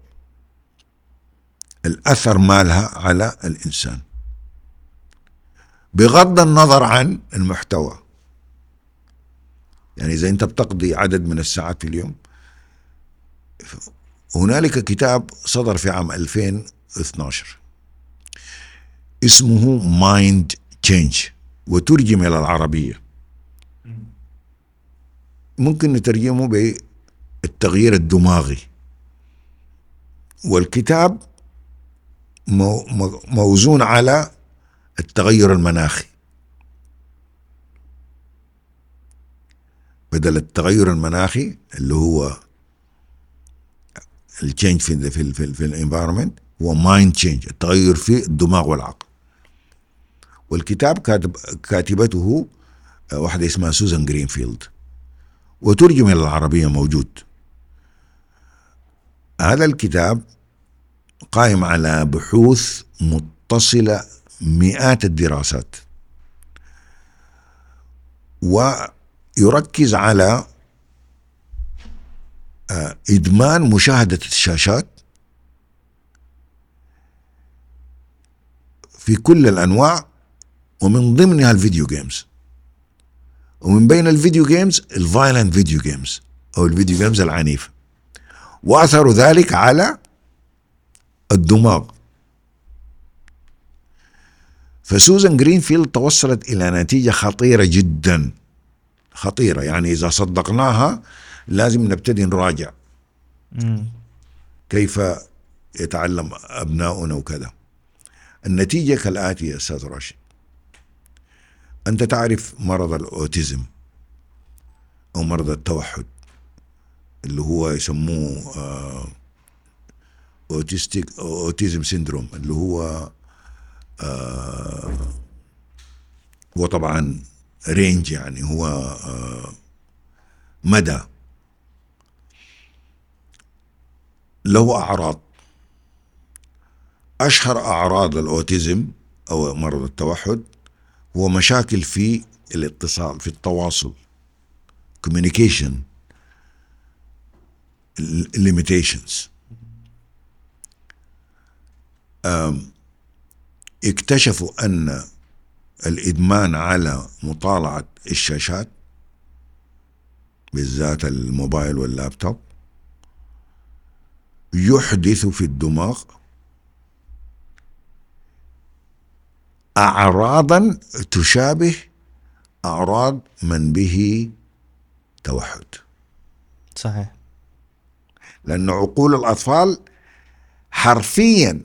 الأثر مالها على الإنسان بغض النظر عن المحتوى. يعني إذا أنت بتقضي عدد من الساعات في اليوم. هنالك كتاب صدر في عام ألفين واثناشر اسمه Mind Change، وترجم إلى العربية، ممكن نترجمه بالتغيير الدماغي. والكتاب موزون على التغير المناخي. بدل التغير المناخي اللي هو التشينج في في في, في الانفايرمنت، هو مايند تشينج، التغير في الدماغ والعقل. والكتاب كاتب كاتبته واحدة اسمها سوزان جرينفيلد، وترجم إلى العربية موجود. هذا الكتاب قائم على بحوث متصلة، مئات الدراسات، ويركز على إدمان مشاهدة الشاشات في كل الأنواع، ومن ضمنها الفيديو جيمز، ومن بين الفيديو جيمز الفايلنت فيديو جيمز أو الفيديو جيمز العنيفة، وأثر ذلك على الدماغ. فسوزان جرينفيلد توصلت إلى نتيجة خطيرة جدا، خطيرة يعني إذا صدقناها لازم نبتدي نراجع مم. كيف يتعلم أبناؤنا وكذا. النتيجة كالآتي: أستاذ راشد، أنت تعرف مرض الأوتيزم أو مرض التوحد اللي هو يسموه آه أوتيستيك أوتيزم سيندروم، اللي هو آه هو طبعا رينج، يعني هو آه مدى، له أعراض. أشهر أعراض الأوتيزم أو مرض التوحد هو مشاكل في الاتصال، في التواصل، communication limitations. اكتشفوا أن الإدمان على مطالعة الشاشات بالذات الموبايل واللابتوب يحدث في الدماغ أعراضا تشابه أعراض من به توحد. صحيح، لأن عقول الأطفال حرفيا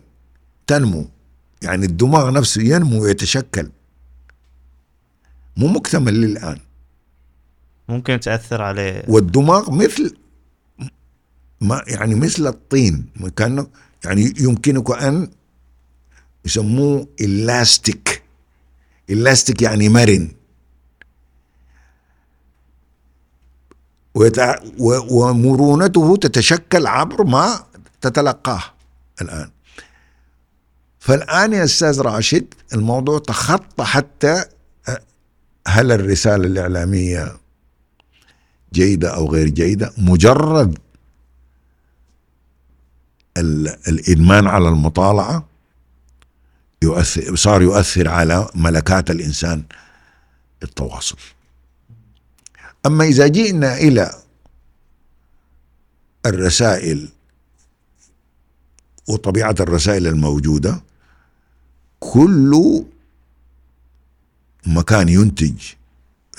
تنمو، يعني الدماغ نفسه ينمو ويتشكل، مو مكتمل للآن، ممكن تأثر عليه. والدماغ مثل ما يعني مثل الطين، كأنه يعني يمكنك أن يسموه إلاستيك. إلاستيك يعني مرن، ويتع... و... ومرونته تتشكل عبر ما تتلقاه الآن. فالآن يا أستاذ راشد الموضوع تخطى حتى هل الرسالة الإعلامية جيدة أو غير جيدة. مجرد ال... الإدمان على المطالعة يؤثر، صار يؤثر على ملكات الإنسان التواصل. أما إذا جئنا إلى الرسائل وطبيعة الرسائل الموجودة، كل مكان ينتج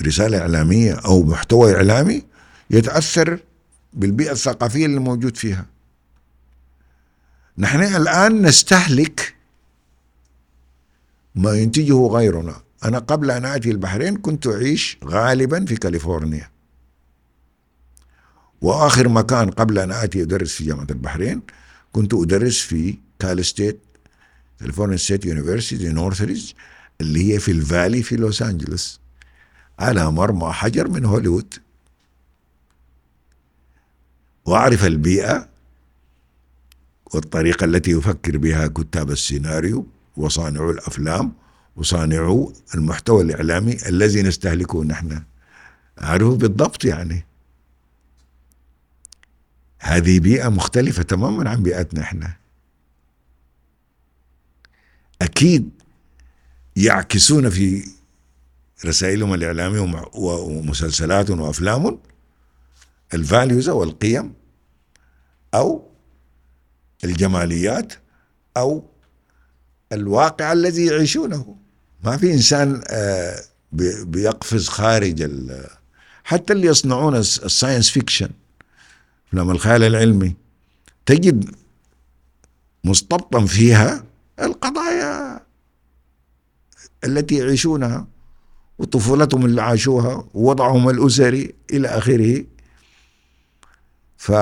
رسالة إعلامية أو محتوى إعلامي يتأثر بالبيئة الثقافية اللي موجود فيها. نحن الآن نستهلك ما ينتجه غيرنا. أنا قبل أن آتي البحرين كنت أعيش غالبا في كاليفورنيا، وآخر مكان قبل أن آتي أدرس في جامعة البحرين كنت أدرس في كاليفورنيا ستيت يونيفرسيتي نورثريدج، اللي هي في الفالي في لوس أنجلوس، على مرمى حجر من هوليوود، وأعرف البيئة والطريقة التي يفكر بها كتاب السيناريو وصانعوا الأفلام وصانعوا المحتوى الإعلامي الذي نستهلكه نحن، عارفه بالضبط. يعني هذه بيئة مختلفة تماما عن بيئتنا احنا، أكيد يعكسون في رسائلهم الإعلامية ومسلسلاتهم وأفلامهم الفاليوز والقيم أو الجماليات أو الواقع الذي يعيشونه. ما في إنسان بيقفز خارج ال... حتى اللي يصنعون الساينس فيكشن أفلام الخيال العلمي تجد مستبطن فيها القضايا التي يعيشونها وطفولتهم اللي عاشوها ووضعهم الأسري إلى آخره. ف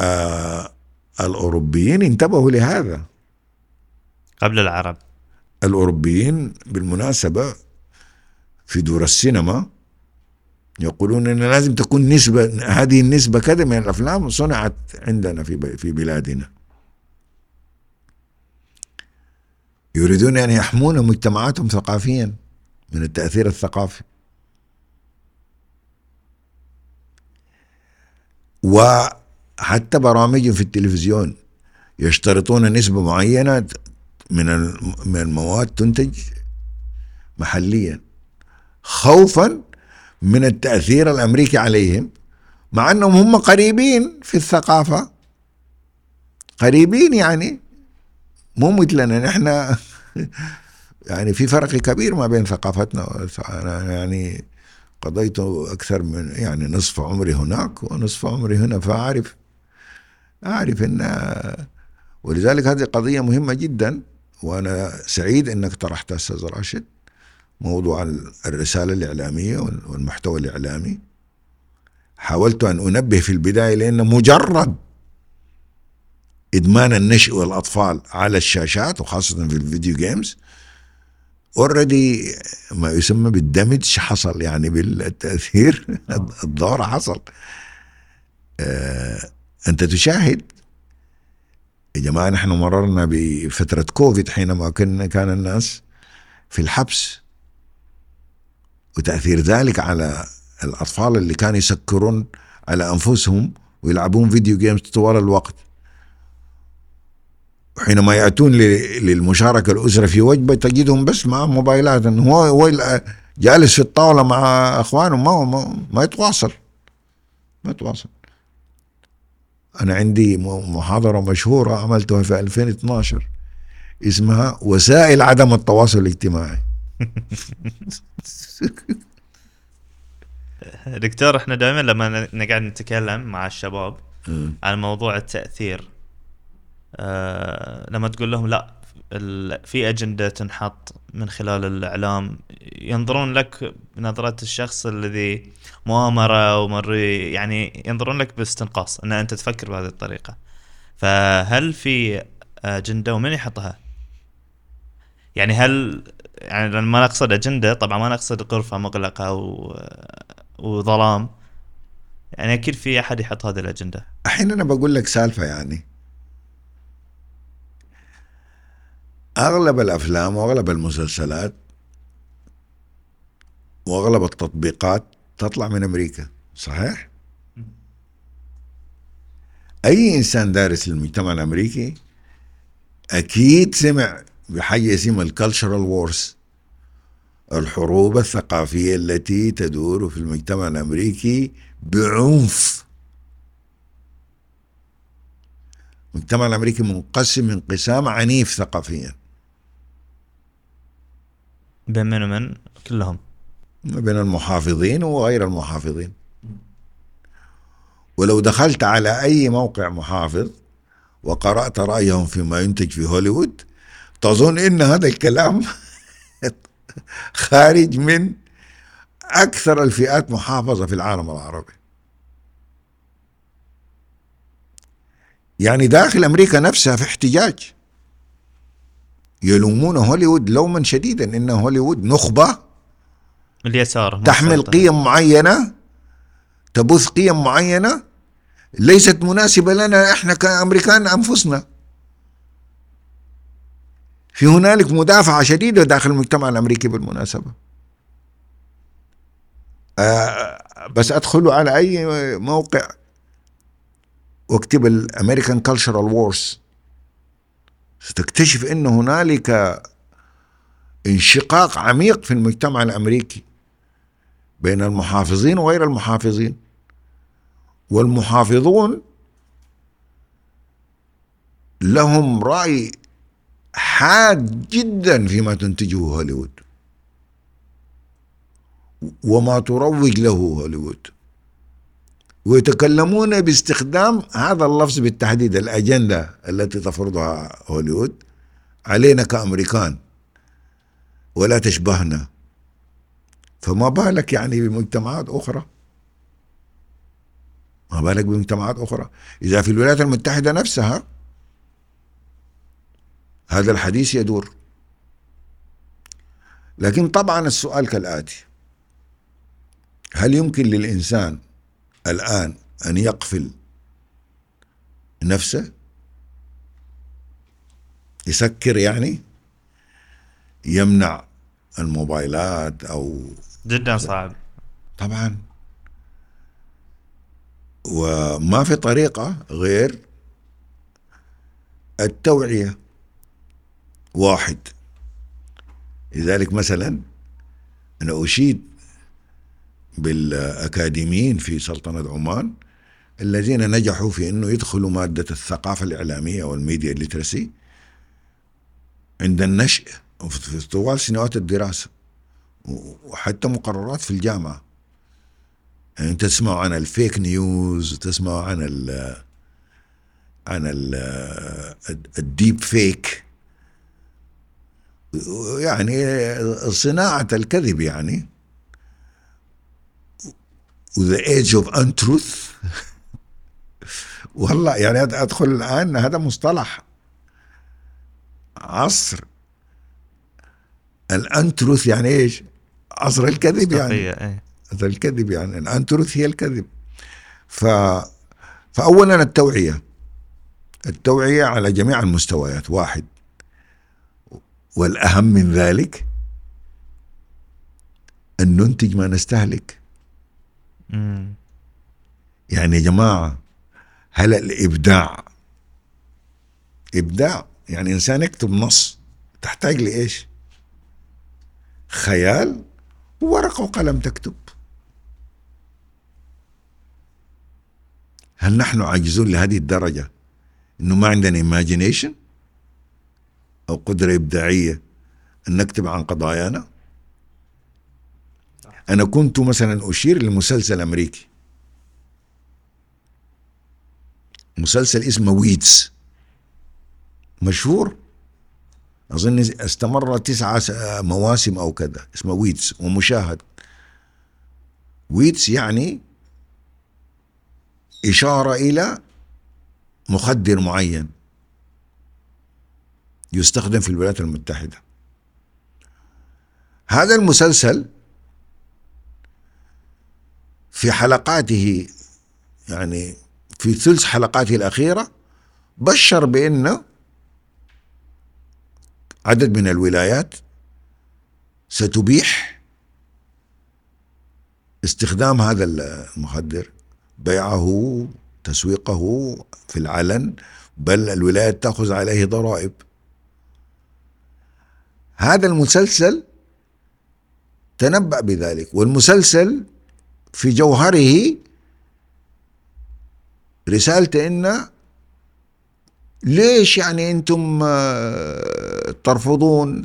آه... الأوروبيين انتبهوا لهذا قبل العرب. الأوروبيين بالمناسبة في دور السينما يقولون أن لازم تكون نسبة هذه النسبة كذا من الأفلام صنعت عندنا في في بلادنا. يريدون أن يحمون مجتمعاتهم ثقافيا من التأثير الثقافي. وحتى برامجهم في التلفزيون يشترطون نسبة معينة من من المواد تنتج محليا خوفا من التأثير الأمريكي عليهم، مع أنهم هم قريبين في الثقافة، قريبين يعني مو مثلنا نحن يعني في فرق كبير ما بين ثقافتنا. أنا يعني قضيت أكثر من يعني نصف عمري هناك ونصف عمري هنا، فأعرف أعرف أن، ولذلك هذه قضية مهمة جدا. وأنا سعيد أنك طرحتها أستاذ راشد، موضوع الرسالة الإعلامية والمحتوى الإعلامي. حاولت أن أنبه في البداية لأن مجرد إدمان النشء والأطفال على الشاشات وخاصة في الفيديو جيمز أوردي ما يسمى بالدمج حصل، يعني بالتأثير الضار حصل. آه أنت تشاهد يا جماعة، نحن مررنا بفترة كوفيد حينما كنا كان الناس في الحبس، وتأثير ذلك على الأطفال اللي كانوا يسكرون على أنفسهم ويلعبون فيديو جيمز طوال الوقت. وحينما يأتون للمشاركة الأسرة في وجبة تجدهم بس مع موبايلات، هو, هو جالس في الطاولة مع أخوانه ما, ما, ما يتواصل ما يتواصل. أنا عندي محاضرة مشهورة عملتها في ألفين واثناشر اسمها وسائل عدم التواصل الاجتماعي. دكتور، احنا دائما لما نقعد نتكلم مع الشباب عن موضوع التأثير، أه لما تقول لهم لا في أجندة تنحط من خلال الإعلام، ينظرون لك بنظرة الشخص الذي مؤامرة ومري، يعني ينظرون لك باستنقاص أن أنت تفكر بهذه الطريقة. فهل في أجندة ومن يحطها؟ يعني هل يعني ما نقصد أجندة طبعا ما نقصد غرفة مغلقة و... وظلام، يعني أكيد في أحد يحط هذه الأجندة. الحين أنا بقول لك سالفة، يعني أغلب الأفلام وأغلب المسلسلات وأغلب التطبيقات تطلع من أمريكا، صحيح؟ أي إنسان دارس للمجتمع الأمريكي أكيد سمع بحاجة اسمها الكالتشرال وورز، الحروب الثقافية التي تدور في المجتمع الأمريكي بعنف. المجتمع الأمريكي منقسم انقسام عنيف ثقافيا. بين من ومن؟ كلهم، ما بين المحافظين وغير المحافظين. ولو دخلت على أي موقع محافظ وقرأت رأيهم فيما ينتج في هوليوود تظن إن هذا الكلام خارج من أكثر الفئات محافظة في العالم العربي. يعني داخل أمريكا نفسها في احتجاج، يلومون هوليوود لوما شديدا إن هوليوود نخبة اليسار تحمل قيم معينة، تبث قيم معينة ليست مناسبة لنا احنا كأمريكان أنفسنا. في هنالك مدافعة شديدة داخل المجتمع الأمريكي بالمناسبة. أه بس أدخلوا على أي موقع واكتب الأمريكان كالتشرال وورز ستكتشف إن هنالك انشقاق عميق في المجتمع الأمريكي بين المحافظين وغير المحافظين، والمحافظون لهم رأي حاد جدا فيما تنتجه هوليوود وما تروج له هوليوود، ويتكلمون باستخدام هذا اللفظ بالتحديد، الأجندة التي تفرضها هوليوود علينا كأمريكان ولا تشبهنا، فما بالك يعني بمجتمعات أخرى، ما بالك بمجتمعات أخرى. إذا في الولايات المتحدة نفسها هذا الحديث يدور. لكن طبعا السؤال كالآتي: هل يمكن للإنسان الآن أن يقفل نفسه، يسكر يعني، يمنع الموبايلات؟ أو جدا صعب طبعا، وما في طريقة غير التوعية. واحد، لذلك مثلا أنا أشيد بالأكاديميين في سلطنة عمان الذين نجحوا في أنه يدخلوا مادة الثقافة الإعلامية والميديا الليترسي عند النشأ في طوال سنوات الدراسة، وحتى مقررات في الجامعة، يعني تسمع عن الفيك نيوز، تسمع عن ال عن ال الديب فيك، يعني صناعة الكذب يعني، وذا ايج اوف انتروث. والله يعني ادخل الان هذا مصطلح عصر الانتروث، يعني ايش؟ عصر الكذب يعني هذا ايه. الكذب يعني الانتروث هي الكذب. ف فاولا التوعية، التوعية على جميع المستويات واحد، والاهم من ذلك ان ننتج ما نستهلك. يعني يا جماعة، هل الإبداع إبداع يعني إنسان يكتب نص تحتاج لإيش؟ خيال وورقة وقلم تكتب. هل نحن عاجزون لهذه الدرجة إنه ما عندنا imagination أو قدرة إبداعية أن نكتب عن قضايانا؟ أنا كنت مثلا أشير لمسلسل أمريكي، مسلسل اسمه ويدز، مشهور، أظن استمر تسعة مواسم أو كذا، اسمه ويدز ومشاهد. ويدز يعني إشارة إلى مخدر معين يستخدم في الولايات المتحدة. هذا المسلسل في حلقاته، يعني في ثلث حلقاته الأخيرة، بشر بأن عدد من الولايات ستبيح استخدام هذا المخدر، بيعه، تسويقه في العلن، بل الولايات تأخذ عليه ضرائب. هذا المسلسل تنبأ بذلك، والمسلسل في جوهره رسالته إن ليش يعني أنتم ترفضون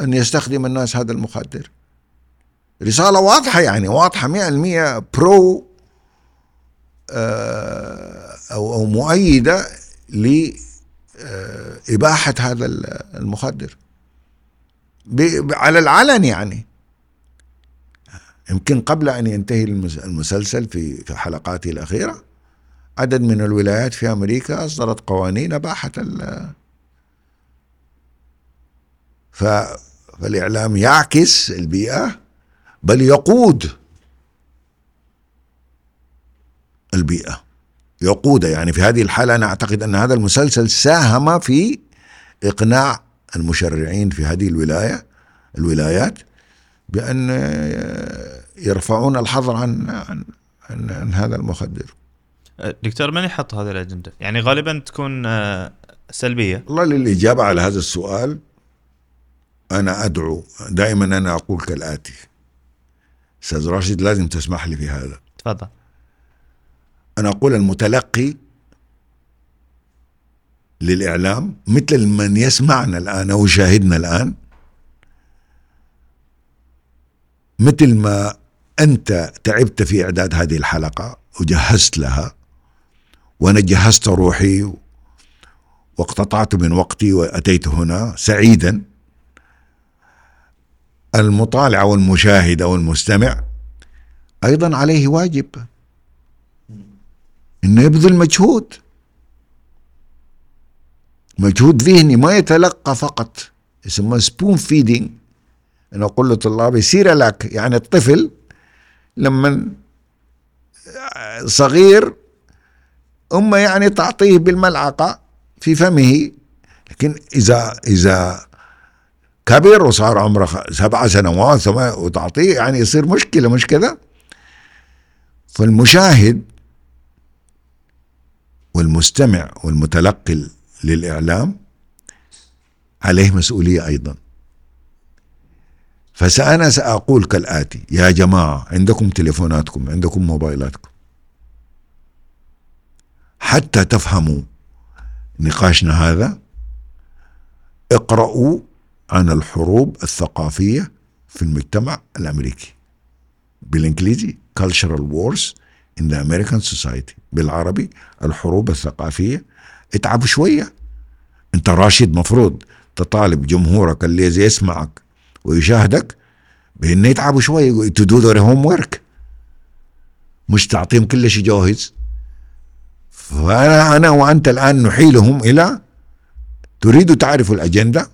أن يستخدم الناس هذا المخدر. رسالة واضحة، يعني واضحة مئة المئة، برو أو أو مؤيدة لإباحة هذا المخدر على العلن. يعني يمكن قبل أن ينتهي المسلسل في حلقاته الأخيرة عدد من الولايات في أمريكا أصدرت قوانين أباحت ال ف... فالإعلام يعكس البيئة بل يقود البيئة، يقود. يعني في هذه الحالة أنا أعتقد أن هذا المسلسل ساهم في إقناع المشرعين في هذه الولاية الولايات بأن يرفعون الحظر عن, عن, عن, عن هذا المخدر. دكتور، من يحط هذه الأجندة؟ يعني غالبا تكون سلبية. والله للإجابة على هذا السؤال أنا أدعو دائما، أنا أقول كالآتي. أستاذ راشد لازم تسمح لي في هذا. تفضل. أنا أقول المتلقي للإعلام مثل من يسمعنا الآن أو يشاهدنا الآن، مثل ما أنت تعبت في إعداد هذه الحلقة وجهزت لها، وأنا جهزت روحي واقتطعت من وقتي وأتيت هنا سعيدا، المطالع والمشاهد والمستمع أيضا عليه واجب إنه يبذل مجهود مجهود ذهني، ما يتلقى فقط. اسمه سبون فيدينج. أنا أقول لطلابي سير لك، يعني الطفل لما صغير أمه يعني تعطيه بالملعقة في فمه، لكن إذا إذا كبير وصار عمره سبع سنوات وتعطيه يعني يصير مشكلة، مش كذا؟ فالمشاهد والمستمع والمتلقي للإعلام عليه مسؤولية أيضا. فسأنا سأقول كالآتي: يا جماعة، عندكم تليفوناتكم، عندكم موبايلاتكم، حتى تفهموا نقاشنا هذا اقرأوا عن الحروب الثقافية في المجتمع الأمريكي، بالإنجليزي cultural wars in the American society، بالعربي الحروب الثقافية. اتعبوا شوية. انت راشد مفروض تطالب جمهورك اللي يسمعك ويشاهدك بأن يتعبوا شوية to do their homework، مش تعطيهم كل شيء جاهز. فأنا أنا وأنت الآن نحيلهم إلى: تريدوا تعرفوا الأجندة،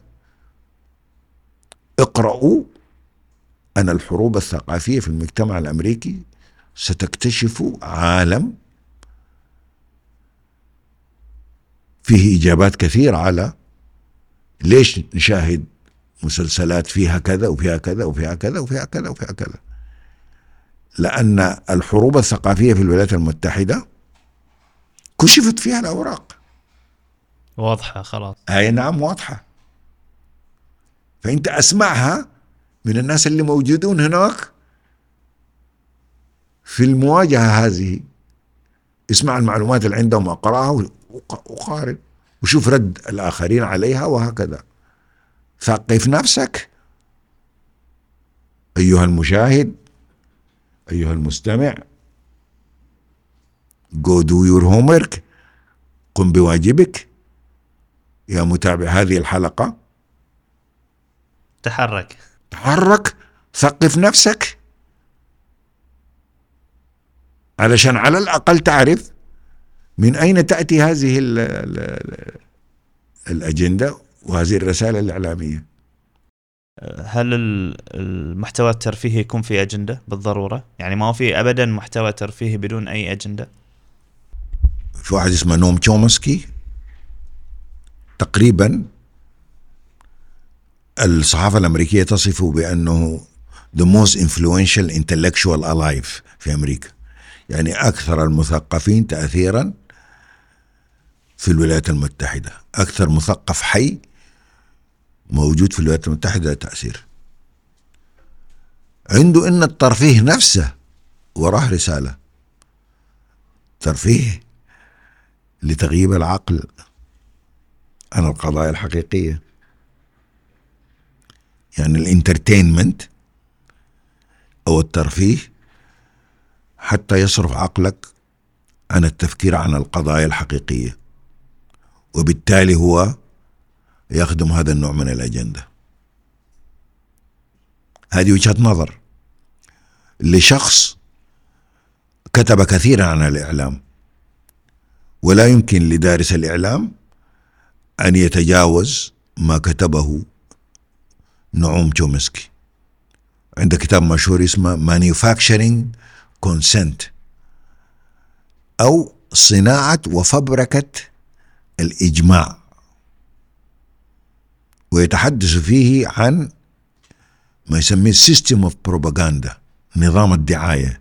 اقرأوا عن الحروب الثقافية في المجتمع الأمريكي، ستكتشفوا عالم فيه إجابات كثيرة على ليش نشاهد مسلسلات فيها كذا وفيها كذا وفيها كذا وفيها كذا وفيها كذا. لأن الحروب الثقافية في الولايات المتحدة كشفت فيها الأوراق واضحة خلاص. أي نعم، واضحة. فأنت أسمعها من الناس اللي موجودون هناك في المواجهة هذه، اسمع المعلومات اللي عندهم وأقرأها وقارن وشوف رد الآخرين عليها، وهكذا. ثقف نفسك أيها المشاهد، أيها المستمع. Go do your homework. قم بواجبك يا متابع هذه الحلقة. تحرك تحرك ثقف نفسك، علشان على الأقل تعرف من أين تأتي هذه ال ال ال الأجندة وهذه الرسالة الإعلامية. هل المحتوى الترفيهي يكون في أجندة بالضرورة؟ يعني ما في أبدا محتوى ترفيهي بدون أي أجندة. في واحد اسمه نوم تشومسكي، تقريبا الصحافة الأمريكية تصفه بأنه the most influential intellectual alive في أمريكا، يعني أكثر المثقفين تأثيرا في الولايات المتحدة، أكثر مثقف حي موجود في الولايات المتحدة تأثير. عنده إن الترفيه نفسه وراه رسالة، ترفيه لتغييب العقل عن القضايا الحقيقية. يعني الانترتينمنت أو الترفيه حتى يصرف عقلك عن التفكير عن القضايا الحقيقية، وبالتالي هو يخدم هذا النوع من الأجندة. هذه وجهة نظر لشخص كتب كثيرا عن الإعلام، ولا يمكن لدارس الإعلام أن يتجاوز ما كتبه نعوم تشومسكي. عنده كتاب مشهور اسمه Manufacturing Consent، أو صناعة وفبركة الإجماع، ويتحدث فيه عن ما يسميه System of Propaganda، نظام الدعاية.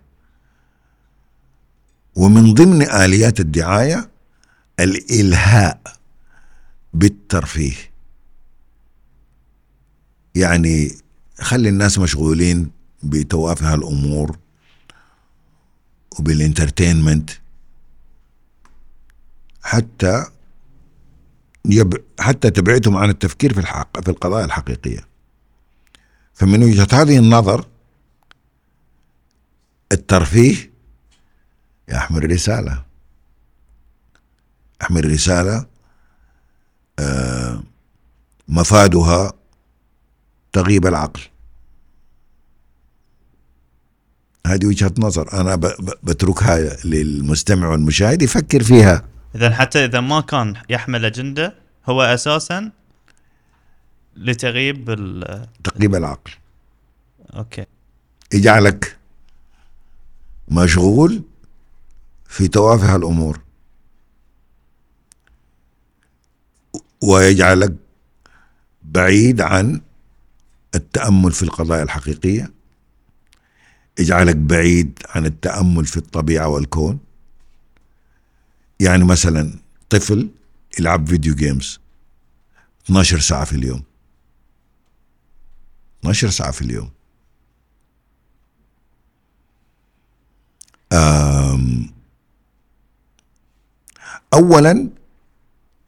ومن ضمن آليات الدعاية الإلهاء بالترفيه، يعني خلي الناس مشغولين بتوافه الأمور وبالانترتينمنت حتى يب... حتى تبعدهم عن التفكير في الحق... في القضايا الحقيقية. فمن وجهة هذه النظر الترفيه يحمل رسالة، يحمل رسالة آه مفادها تغيب العقل. هذه وجهة نظر أنا بتركها للمستمع والمشاهد يفكر فيها. إذن حتى إذا ما كان يحمل أجندة هو أساسا لتغيب تغيب العقل. أوكي. يجعلك مشغول في توافه الأمور ويجعلك بعيد عن التأمل في القضايا الحقيقية، يجعلك بعيد عن التأمل في الطبيعة والكون. يعني مثلا طفل يلعب فيديو جيمز اثناشر ساعة في اليوم، اثناشر ساعة في اليوم، أولا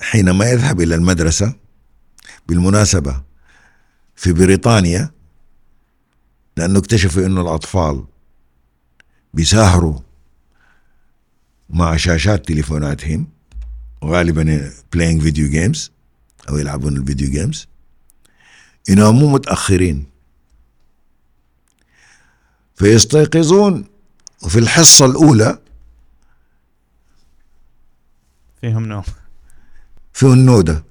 حينما يذهب إلى المدرسة. بالمناسبة في بريطانيا لأنه اكتشفوا أنه الأطفال بيساهروا مع شاشات تليفوناتهم وغالبا playing video games أو يلعبون الفيديو جيمز، إنهم مو متأخرين فيستيقظون وفي الحصة الأولى فيهم نوم، فيهم نودة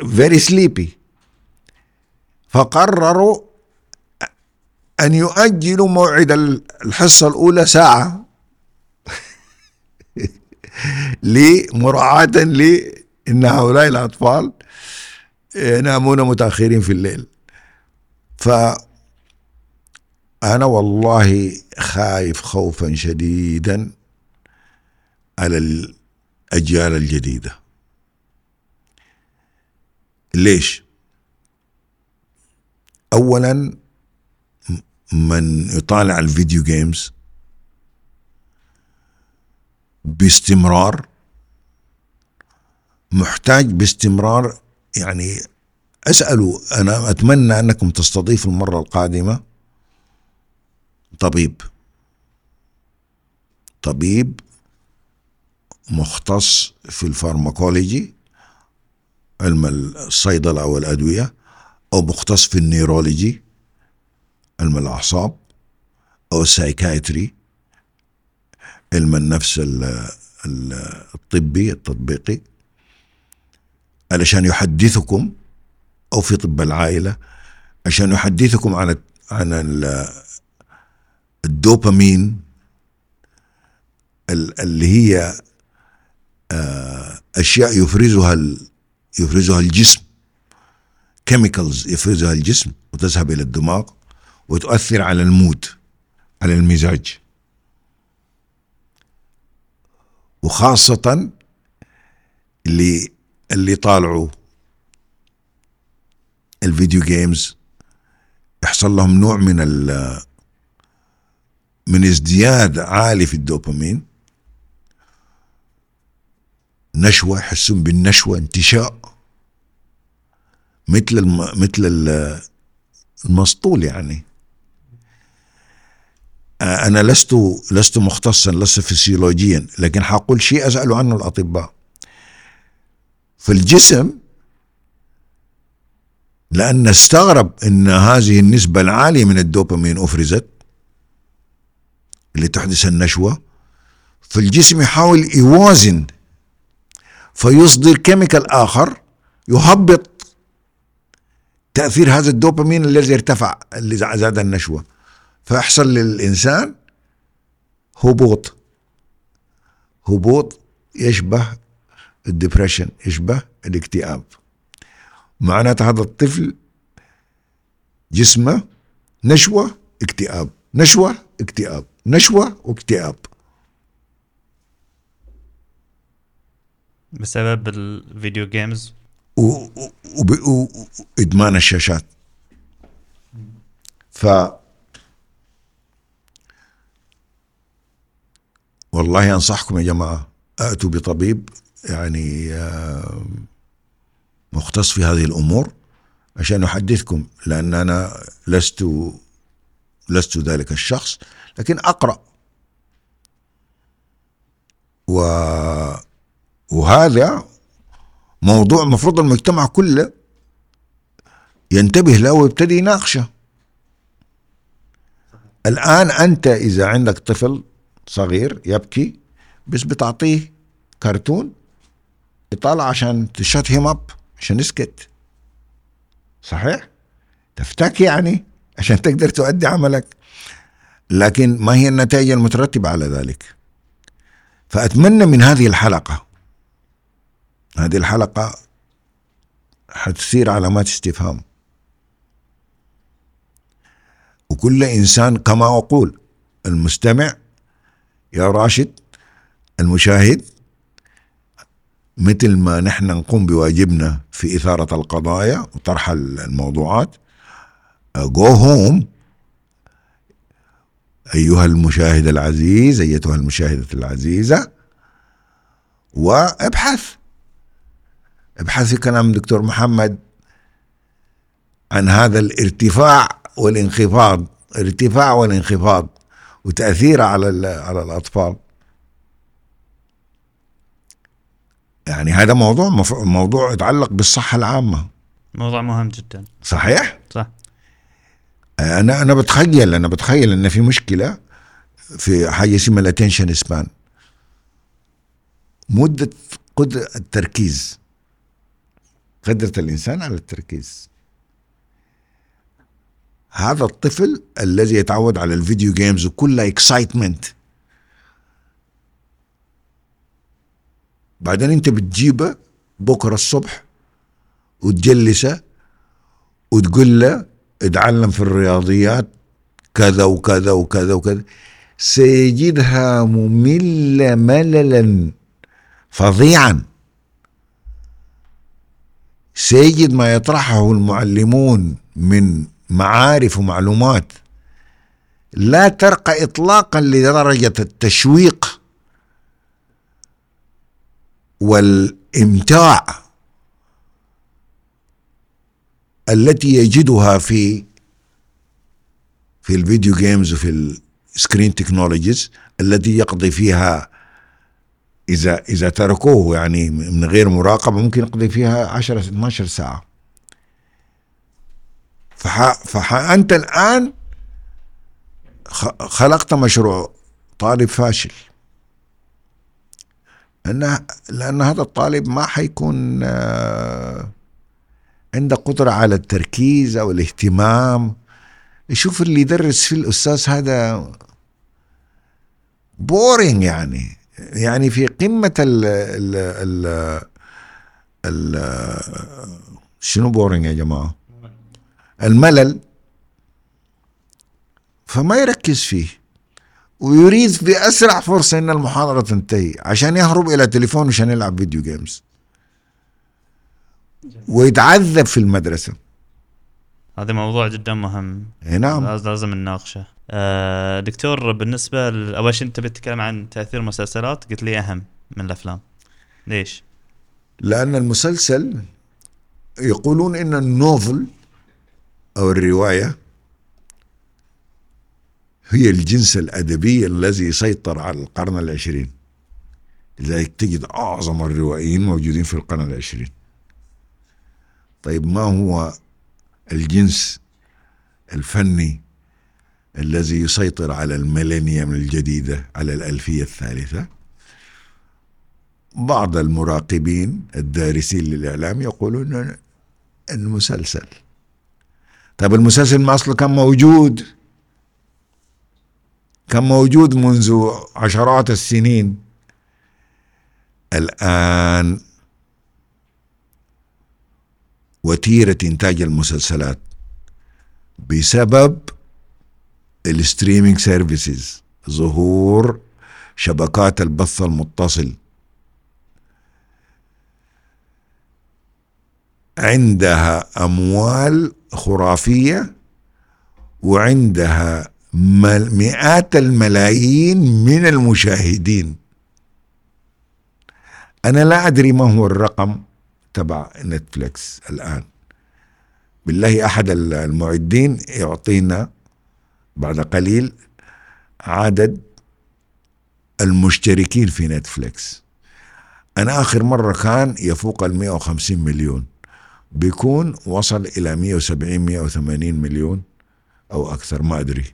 very sleepy، فقرروا أن يؤجلوا موعد الحصة الأولى ساعة لمراعاة لأن هؤلاء الأطفال ينامون متأخرين في الليل. فأنا والله خايف خوفا شديدا على الأجيال الجديدة. ليش؟ أولا من يطالع الفيديو جيمز باستمرار محتاج باستمرار، يعني أسأله، أنا أتمنى أنكم تستضيفوا المرة القادمة طبيب طبيب مختص في الفارماكولوجي، علم الصيدلة والأدوية، أو مختص في النيرولوجي، علم الأعصاب، أو السايكايتري، علم النفس الطبي التطبيقي، علشان يحدثكم، أو في طب العائلة عشان يحدثكم عن عن الدوبامين اللي هي أشياء يفرزها يفرزها الجسم، كيميكالز يفرزها الجسم وتذهب إلى الدماغ وتؤثر على المود، على المزاج، وخاصة اللي اللي طالعوا الفيديو جيمز يحصل لهم نوع من ال من ازدياد عالي في الدوبامين، نشوة، يحسون بالنشوة، انتشاء مثل الم... مثل المسطول. يعني أنا لست لست مختصا، لست فسيولوجيا، لكن حقول شيء أسأله عنه الأطباء. فالجسم لأن استغرب أن هذه النسبة العالية من الدوبامين أفرزت اللي تحدث النشوة، فالجسم يحاول يوازن فيصدر كيميكال آخر يهبط تأثير هذا الدوبامين الذي ارتفع، اللي زاد النشوة، فيحصل للإنسان هبوط هبوط يشبه الدبريشن، يشبه الاكتئاب. معناته هذا الطفل جسمه نشوة اكتئاب، نشوة اكتئاب، نشوة واكتئاب بسبب الفيديو جيمز وإدمان الشاشات. ف والله أنصحكم يا جماعة أأتوا بطبيب يعني مختص في هذه الأمور عشان أحدثكم، لأن أنا لست لست ذلك الشخص، لكن أقرأ. و... وهذا موضوع مفروض المجتمع كله ينتبه له ويبتدي يناقشه. الآن أنت إذا عندك طفل صغير يبكي بس بتعطيه كرتون يطالع عشان تشت هيم اب، عشان يسكت، صحيح؟ تفتك يعني عشان تقدر تؤدي عملك، لكن ما هي النتائج المترتبة على ذلك؟ فأتمنى من هذه الحلقة هذه الحلقة حتصير علامات استفهام، وكل إنسان كما أقول، المستمع يا راشد، المشاهد، مثل ما نحن نقوم بواجبنا في إثارة القضايا وطرح الموضوعات، go home أيها المشاهد العزيز، أيتها المشاهدة العزيزة، وابحث ابحث في كلام دكتور محمد عن هذا الارتفاع والانخفاض ارتفاع والانخفاض وتأثيره على على الأطفال. يعني هذا موضوع موضوع يتعلق بالصحة العامة، موضوع مهم جدا، صحيح؟ صح. أنا أنا بتخيل أنا بتخيل إن في مشكلة في حاجة اسمها الاتنشن سبان، مدة قدرة التركيز، قدرة الإنسان على التركيز. هذا الطفل الذي يتعود على الفيديو جيمز وكلها اكسايتمنت، بعدين انت بتجيبه بكرة الصبح وتجلسه وتقول له اتعلم في الرياضيات كذا وكذا وكذا وكذا، سيجدها مملة مللا فظيعا. سيجد ما يطرحه المعلمون من معارف ومعلومات لا ترقى إطلاقا لدرجة التشويق والإمتاع التي يجدها في في الفيديو جيمز وفي السكرين تكنولوجيز، التي يقضي فيها إذا إذا تركوه يعني من غير مراقبة ممكن يقضي فيها عشرة إلى اثنتي عشرة ساعة. فأنت الآن خلقت مشروع طالب فاشل، لأن هذا الطالب ما حيكون عنده قدرة على التركيز أو الاهتمام. يشوف اللي يدرس فيه الأستاذ هذا بورينج، يعني يعني في قمة ال ال ال ال شنو بورينج يا جماعة؟ الملل. فما يركز فيه ويريد بأسرع فرصة إن المحاضرة تنتهي عشان يهرب إلى تليفون عشان يلعب فيديو جيمز ويتعذب في المدرسة. هذا موضوع جدا مهم، نعم، لازم نناقشه. آه دكتور، بالنسبة لأول شيء أنت بتتكلم عن تأثير المسلسلات، قلت لي أهم من الأفلام، ليش؟ لأن المسلسل يقولون إن النوفل أو الرواية هي الجنس الأدبي الذي سيطر على القرن العشرين، لذلك تجد أعظم الروائيين موجودين في القرن العشرين. طيب ما هو الجنس الفني الذي يسيطر على الميلينيوم الجديدة، على الألفية الثالثة؟ بعض المراقبين الدارسين للإعلام يقولون المسلسل. طيب المسلسل ما أصله كان موجود كان موجود منذ عشرات السنين. الآن وتيرة إنتاج المسلسلات بسبب الستريمينج سيرفيسز، ظهور شبكات البث المتصل، عندها أموال خرافية وعندها مئات الملايين من المشاهدين. أنا لا أدري ما هو الرقم تبع نتفليكس الآن، بالله أحد المعدين يعطينا بعد قليل عدد المشتركين في نتفليكس. أنا آخر مرة كان يفوق المئة وخمسين مليون، بيكون وصل إلى مئة وسبعين مئة وثمانين مليون أو أكثر، ما أدري،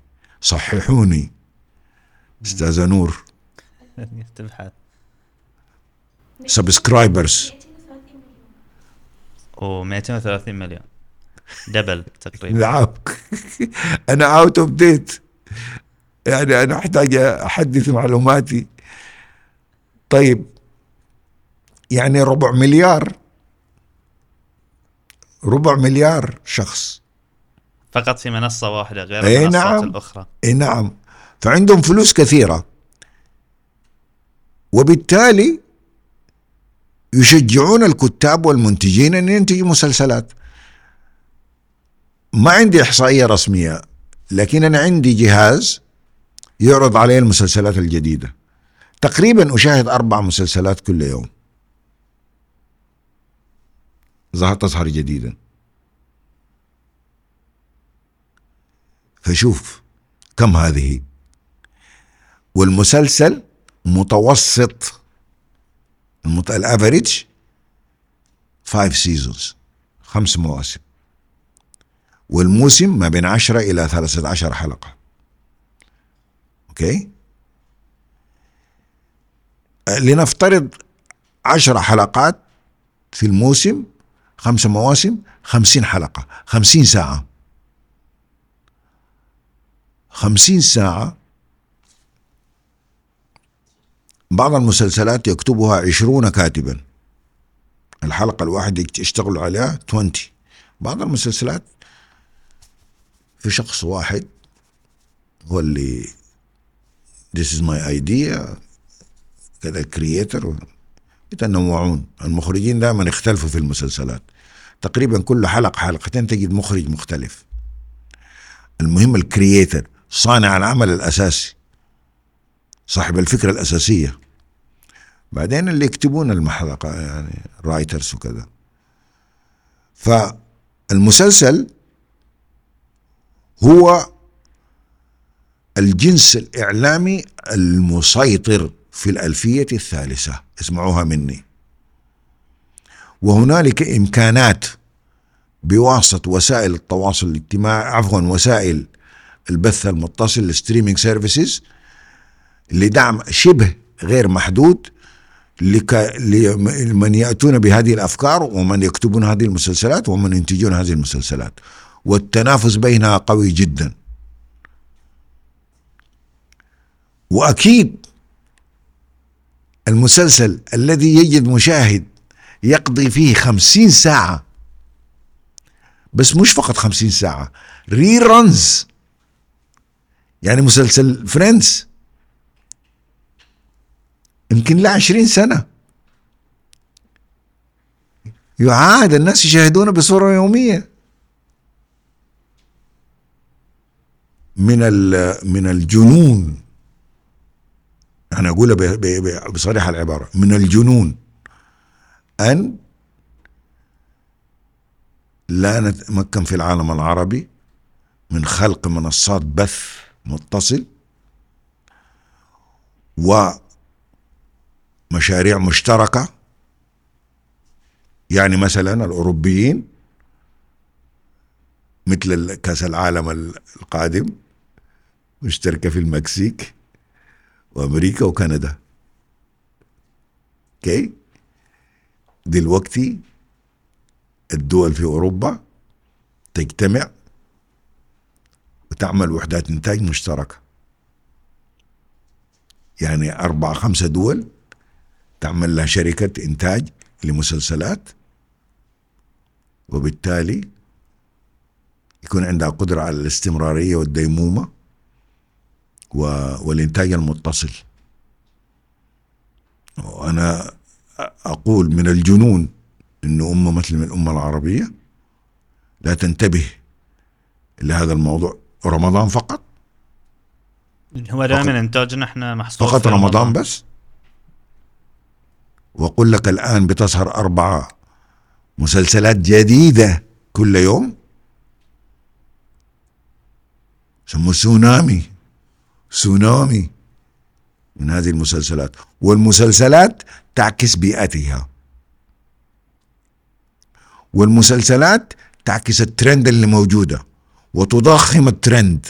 صححوني أستاذ نور. سبسكرايبرز أو مئتين وثلاثين مليون، دبل تقريبا. أنا أوت أوف ديت، يعني أنا أحتاج أحدث معلوماتي. طيب يعني ربع مليار ربع مليار شخص فقط في منصة واحدة غير ايه المنصات نعم الأخرى. ايه نعم، فعندهم فلوس كثيرة، وبالتالي يشجعون الكتاب والمنتجين أن ينتجوا مسلسلات. ما عندي إحصائية رسمية، لكن أنا عندي جهاز يعرض عليه المسلسلات الجديدة، تقريبا أشاهد أربع مسلسلات كل يوم ظهر تظهر جديدا. فشوف كم هذه، والمسلسل متوسط الافريج فايف سيزونز، خمس مواسم، والموسم ما بين عشرة إلى ثلاثة عشر حلقة. أوكي، لنفترض عشر حلقات في الموسم، خمس مواسم، خمسين حلقة، خمسين ساعة. خمسين ساعة بعض المسلسلات يكتبها عشرون كاتبا، الحلقة الواحدة يشتغلوا عليها عشرين. بعض المسلسلات في شخص واحد هو اللي this is my idea كذا creator. يتنوعون المخرجين، دائما يختلفوا في المسلسلات، تقريبا كل حلقة حلقتين تجد مخرج مختلف. المهم الكرياتر، صانع العمل الأساسي، صاحب الفكرة الأساسية، بعدين اللي يكتبون المحلقة يعني رايترز وكذا. فالمسلسل هو الجنس الإعلامي المسيطر في الألفية الثالثة، اسمعوها مني. وهنالك إمكانات بواسطة وسائل التواصل الاجتماعي، عفوا وسائل البث المتصل، الستريمينج سيرفيسز، لدعم شبه غير محدود لمن يأتون بهذه الأفكار ومن يكتبون هذه المسلسلات ومن ينتجون هذه المسلسلات، والتنافس بينها قوي جدا. وأكيد المسلسل الذي يجد مشاهد يقضي فيه خمسين ساعة، بس مش فقط خمسين ساعة، ري رنز. يعني مسلسل فريندز يمكن له عشرين سنة يعاد الناس يشاهدونه بصورة يومية. من من الجنون، أنا أقول بصريح العبارة، من الجنون أن لا نتمكن في العالم العربي من خلق منصات بث متصل ومشاريع مشتركة. يعني مثلا الأوروبيين مثل كأس العالم القادم مشتركة في المكسيك وأمريكا وكندا. اوكي، دلوقتي الدول في أوروبا تجتمع وتعمل وحدات إنتاج مشتركة، يعني أربعة خمسة دول تعمل لها شركة إنتاج لمسلسلات، وبالتالي يكون عندها قدرة على الاستمرارية والديمومة والإنتاج المتصل. وأنا أقول من الجنون إن أمة مثل من الأمة العربية لا تنتبه لهذا الموضوع. رمضان فقط هو دائما إنتاجنا إحنا محصور فقط رمضان, رمضان بس. وأقول لك الآن بتظهر أربعة مسلسلات جديدة كل يوم، سموه سونامي سونامي من هذه المسلسلات، والمسلسلات تعكس بيئتها، والمسلسلات تعكس الترند اللي موجودة وتضخم الترند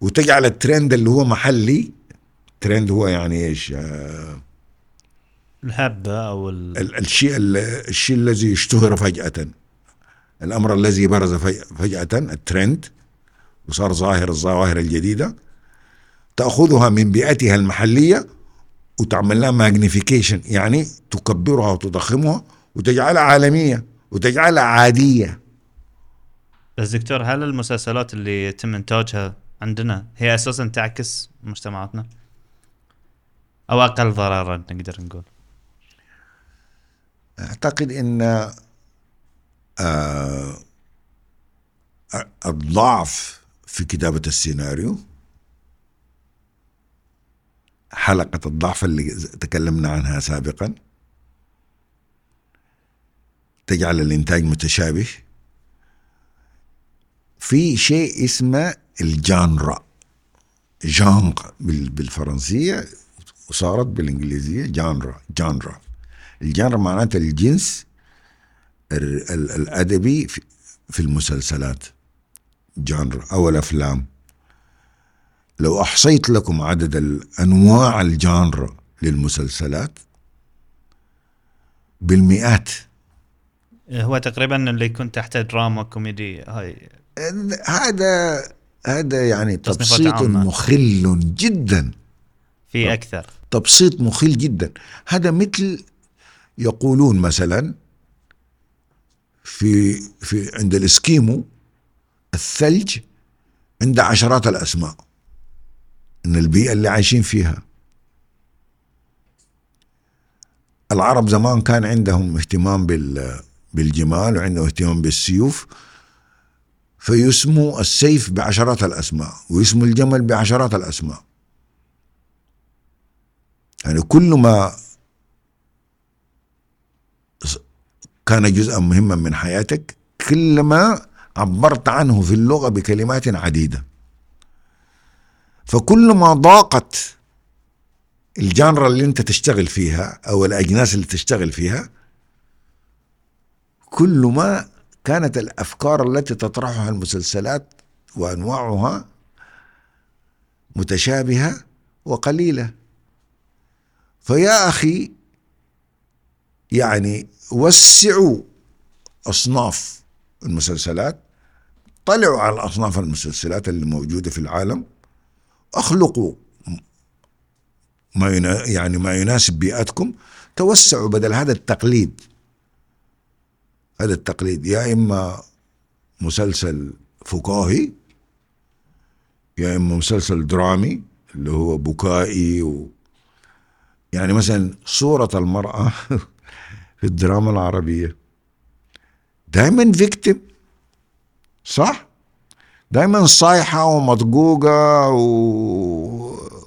وتجعل الترند اللي هو محلي. ترند هو يعني ايش؟ الهبة او ال... الشيء الشيء الذي اشتهر فجأة، الامر الذي برز فجأة، الترند، وصار ظاهر الظواهر الجديدة تأخذها من بيئتها المحلية وتعمل لها ماجنيفيكيشن، يعني تكبرها وتضخمها وتجعلها عالمية وتجعلها عادية. بس دكتور، هل المسلسلات اللي يتم انتاجها عندنا هي اساسا تعكس مجتمعاتنا او اقل ضررا نقدر نقول؟ اعتقد ان الضعف في كتابة السيناريو، حلقة الضعف اللي تكلمنا عنها سابقا، تجعل الانتاج متشابه. في شيء اسمه الجانرا، جانرا بالفرنسية وصارت بالانجليزية جانرا. جانرا الجانرا معناته الجنس الأدبي في المسلسلات، جانرا أو الأفلام. لو أحصيت لكم عدد الأنواع الجانرا للمسلسلات بالمئات. هو تقريبا اللي يكون تحت دراما كوميدي، هاي هذا هذا يعني تبسيط مخل جدا، في أكثر تبسيط مخل جدا. هذا مثل يقولون مثلا في في عند الإسكيمو الثلج عند عشرات الأسماء، إن البيئة اللي عايشين فيها. العرب زمان كان عندهم اهتمام بال بالجمال وعندهم اهتمام بالسيوف، فيسموا السيف بعشرات الأسماء ويسموا الجمل بعشرات الأسماء. يعني كل ما كان جزءا مهما من حياتك كلما عبرت عنه في اللغة بكلمات عديدة. فكل ما ضاقت الجانرا اللي انت تشتغل فيها او الاجناس اللي تشتغل فيها، كل ما كانت الافكار التي تطرحها المسلسلات وانواعها متشابهة وقليلة. فيا اخي يعني وسعوا اصناف المسلسلات، طلعوا على اصناف المسلسلات اللي موجودة في العالم، اخلقوا ما يعني ما يناسب بيئتكم، توسعوا بدل هذا التقليد. هذا التقليد يا اما مسلسل فكاهي، يا اما مسلسل درامي اللي هو بكائي و... يعني مثلا صورة المرأة في الدراما العربية دائما فيكتم، صح؟ دائما صايحة ومضجوجة وصورة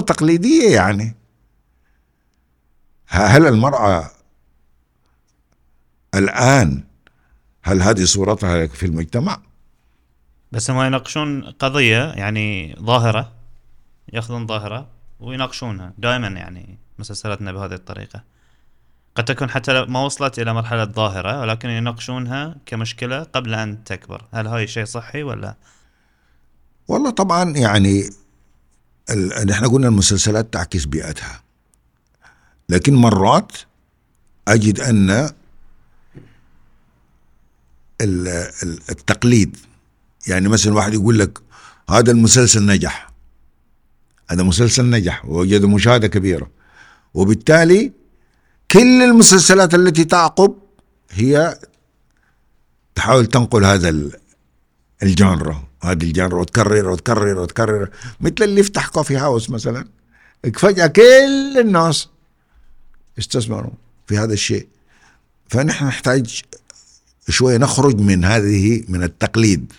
تقليدية. يعني هل المرأة الآن هل هذه صورتها في المجتمع؟ بس ما يناقشون قضية يعني ظاهرة، يأخذون ظاهرة ويناقشونها دائما. يعني مسلسلاتنا بهذه الطريقة قد تكون حتى ما وصلت إلى مرحلة ظاهرة، ولكن يناقشونها كمشكلة قبل أن تكبر. هل هاي شيء صحي ولا؟ والله طبعا يعني ال... نحن قلنا المسلسلات تعكس بيئتها، لكن مرات أجد أن التقليد، يعني مثلا واحد يقول لك هذا المسلسل نجح، هذا مسلسل نجح ووجد مشاهدة كبيرة، وبالتالي كل المسلسلات التي تعقب هي تحاول تنقل هذا الجانر هذا الجانر وتكرر وتكرر وتكرر. مثل اللي يفتح كوفي هاوس مثلا، فجأة كل الناس يستثمرون في هذا الشيء. فنحن نحتاج شوية نخرج من هذه من التقليد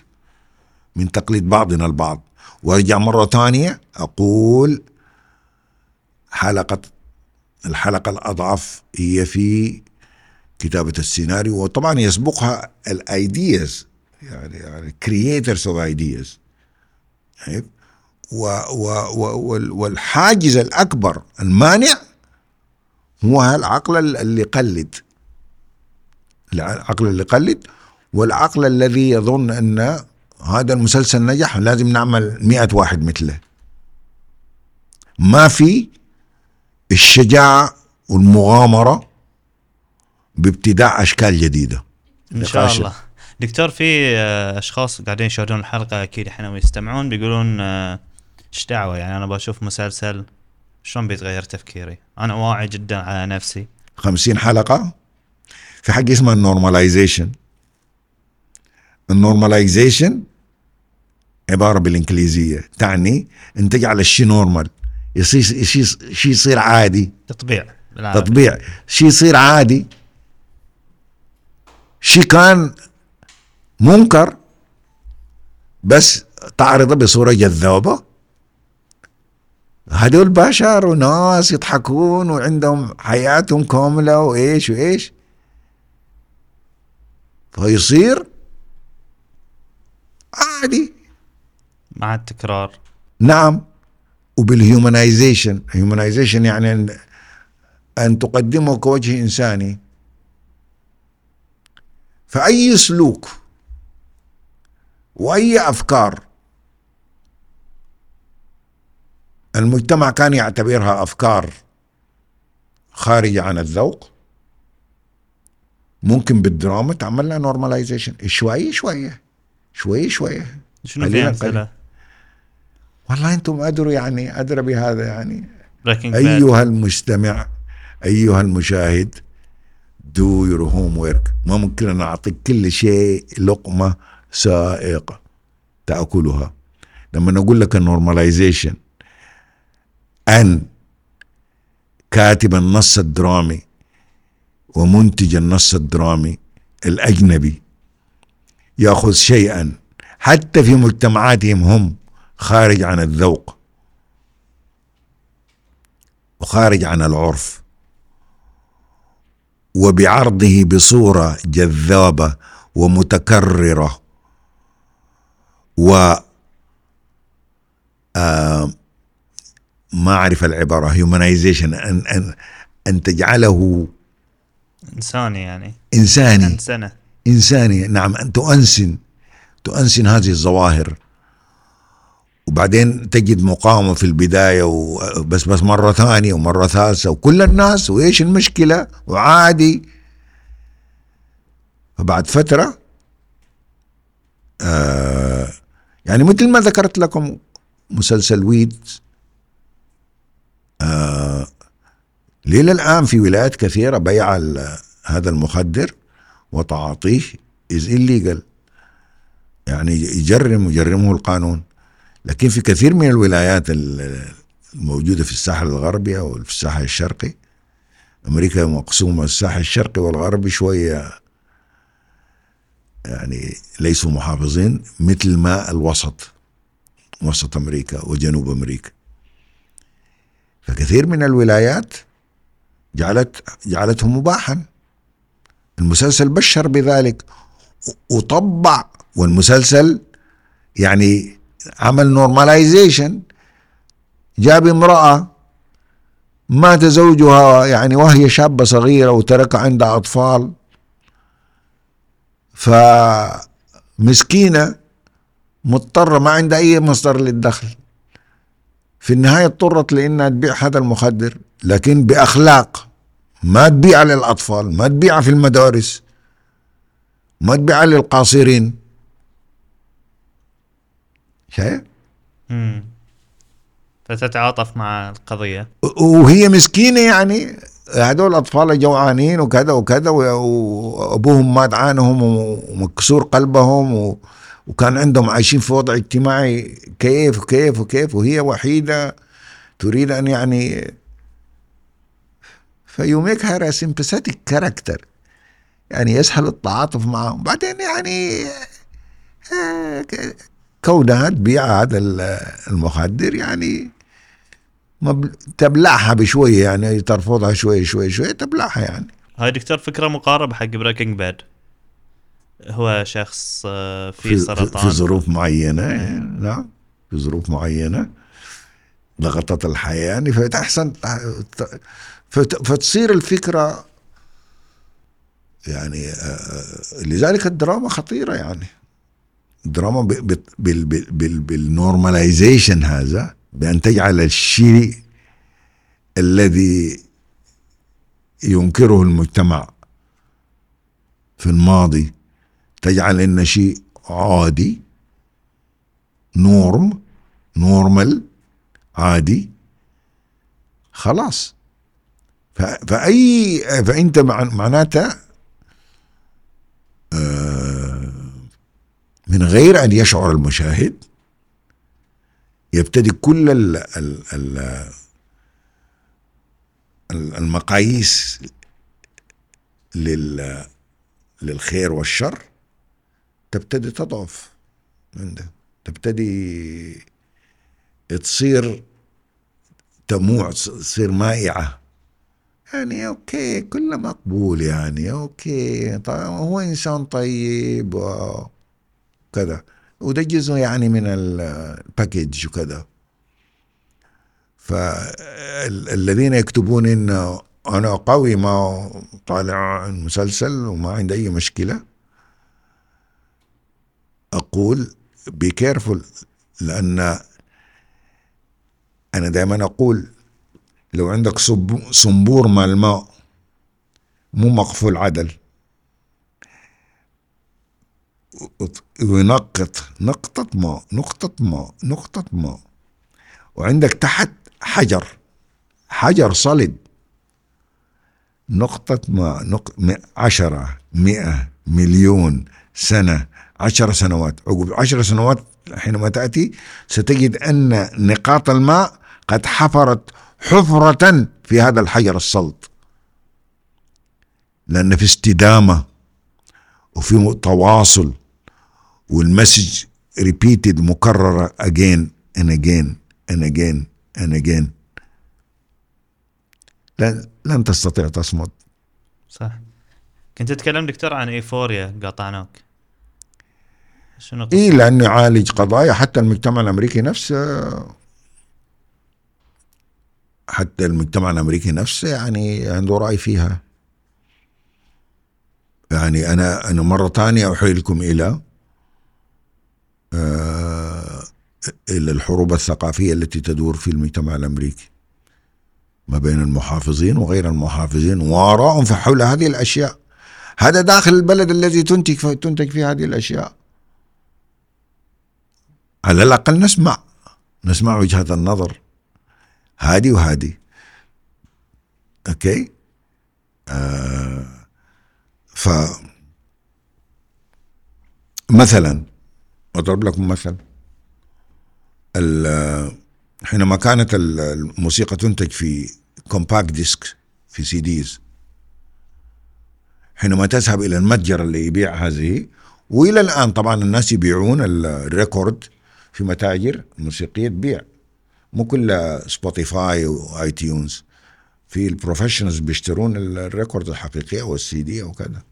من تقليد بعضنا البعض. وارجع مرة تانية أقول حلقة الحلقة الأضعف هي في كتابة السيناريو، وطبعا يسبقها الايدياز يعني يعني creators of ideas. و و والحاجز الأكبر المانع هو العقل اللي قلد العقل اللي قلد والعقل الذي يظن أن هذا المسلسل نجح لازم نعمل مئة واحد مثله. ما في الشجاعة والمغامرة بابتداء أشكال جديدة إن شاء الله. دكتور في أشخاص قاعدين يشاهدون الحلقة أكيد إحنا ويستمعون بيقولون إيش دعوة يعني أنا بشوف مسلسل شلون بيتغير تفكيري، أنا واعي جدا على نفسي. خمسين حلقة في حاجة اسمها النورماليزيشن. النورماليزيشن عبارة بالإنجليزية تعني أن تجعل الشيء نورمال، يصير شيء يصير عادي، تطبيع بالعربي. تطبيع شيء يصير عادي، شيء كان منكر بس تعرضه بصورة جذابة. هذول بشر وناس يضحكون وعندهم حياتهم كاملة وإيش وإيش، فيصير عادي مع التكرار. نعم. وبالهيومانيزيشن، هيومانيزيشن يعني أن, أن تقدمه كوجه إنساني. فأي سلوك وأي أفكار المجتمع كان يعتبرها أفكار خارجة عن الذوق ممكن بالدراما تعمل لها نورماليزيشن شوية شوية شوية شوية. شنو في أمثلة؟ والله أنتم أدروا يعني أدرى بهذا يعني أيها المستمع أيها المشاهد do your homework. ما ممكن أن أعطيك كل شيء لقمة سائقة تأكلها. لما نقول لك النورماليزيشن أن كاتب النص الدرامي ومنتج النص الدرامي الأجنبي يأخذ شيئا حتى في مجتمعاتهم هم خارج عن الذوق وخارج عن العرف وبعرضه بصورة جذابة ومتكررة و ما أعرف العبارة humanization أن, أن, أن تجعله إنساني يعني إنساني أنسنة. إنساني نعم أن تؤنسن تؤنسن هذه الظواهر. وبعدين تجد مقاومة في البداية وبس بس مرة ثانية ومرة ثالثة وكل الناس وإيش المشكلة وعادي. فبعد فترة آه يعني مثل ما ذكرت لكم مسلسل ويدز آه ليلة الآن في ولايات كثيرة بيع هذا المخدر وتعاطيه is illegal يعني يجرم يجرمه القانون. لكن في كثير من الولايات الموجودة في الساحل الغربي أو في الساحل الشرقي، أمريكا مقسومة الساحل الشرقي والغربي شوية يعني ليسوا محافظين مثل ما الوسط وسط أمريكا وجنوب أمريكا. فكثير من الولايات جعلت جعلته مباحا. المسلسل بشر بذلك وطبع، والمسلسل يعني عمل نورماليزيشن. جاب امرأة مات زوجها يعني وهي شابة صغيرة وترك عندها أطفال، فمسكينة مضطرة ما عندها أي مصدر للدخل، في النهاية اضطرت لأنها تبيع هذا المخدر لكن بأخلاق، ما تبيع للأطفال، ما تبيع في المدارس، ما تبيع للقاصرين. شايف؟ فتتعاطف مع القضية وهي مسكينة يعني هذول أطفال جوعانين وكذا وكذا وأبوهم مات عنهم ومكسور قلبهم وكان عندهم عايشين في وضع اجتماعي كيف وكيف وكيف، وهي وحيدة تريد أن يعني فيو ميك هير سمباثيك كاركتر، يعني يسهل التعاطف معهم. بعدين يعني كونها تبيع هذا المخدر يعني تبلعها بشوية، يعني ترفضها شوية شوية شوية تبلعها. يعني هاي دكتور فكرة مقاربة حق بريكنج باد، هو شخص في سرطان في ظروف معينة، نعم في ظروف معينة ضغطت الحياة يعني، فتحسن فتصير الفكرة يعني. لذلك الدراما خطيرة، يعني الدراما بالنورماليزيشن هذا، بأن تجعل الشيء الذي ينكره المجتمع في الماضي تجعل إنه شيء عادي، نورم نورمال عادي خلاص. فأي فأنت معناته من غير أن يشعر المشاهد يبتدي كل ال ال ال المقاييس لل للخير والشر تبتدي تضعف عنده، تبتدي تصير تموع، تصير مائعة يعني. أوكي كله مقبول يعني، أوكي طيب هو إنسان طيب وكذا، وده جزء يعني من الباكيج وكذا. فالذين يكتبون إنه أنا قوي ما طالع المسلسل وما عندي أي مشكلة، أقول be careful، لأن أنا دائما أقول لو عندك صنبور مع الماء مو مقفول عدل ونقط نقطة ماء نقطة ماء نقطة ماء، وعندك تحت حجر حجر صلد نقطة ماء نق... عشرة مئة مليون سنة، عشر سنوات، عقب عشر سنوات حينما تأتي ستجد أن نقاط الماء قد حفرت حفرة في هذا الحجر الصلد، لأن في استدامة وفي تواصل، والمسج repeated مكررة again and again and again and again. لن, لن تستطيع تصمد. صح. كنت تتكلم دكتور عن إيفوريا، قاطعناك. شنو؟ إيه، لأنه عالج قضايا حتى المجتمع الأمريكي نفسه، حتى المجتمع الأمريكي نفسه يعني عنده رأي فيها. يعني أنا أنا مرة تانية أحيي لكم إلى آه إلى الحروب الثقافية التي تدور في المجتمع الأمريكي ما بين المحافظين وغير المحافظين، وآراءهم حول هذه الأشياء. هذا داخل البلد الذي تنتج تنتج فيه هذه الأشياء. على الأقل نسمع نسمع وجهة النظر هادي وهادي. أوكي آه ف مثلا أضرب لكم مثلا، حينما كانت الموسيقى تنتج في كومباكت ديسك في سيديز، حينما تذهب إلى المتجر اللي يبيع هذه، وإلى الآن طبعا الناس يبيعون الريكورد في متاجر موسيقية تبيع، مو كل سبوتيفاي وآي تيونز، في البروفيشنز بيشترون الريكورد الحقيقية والسي دي وكذا.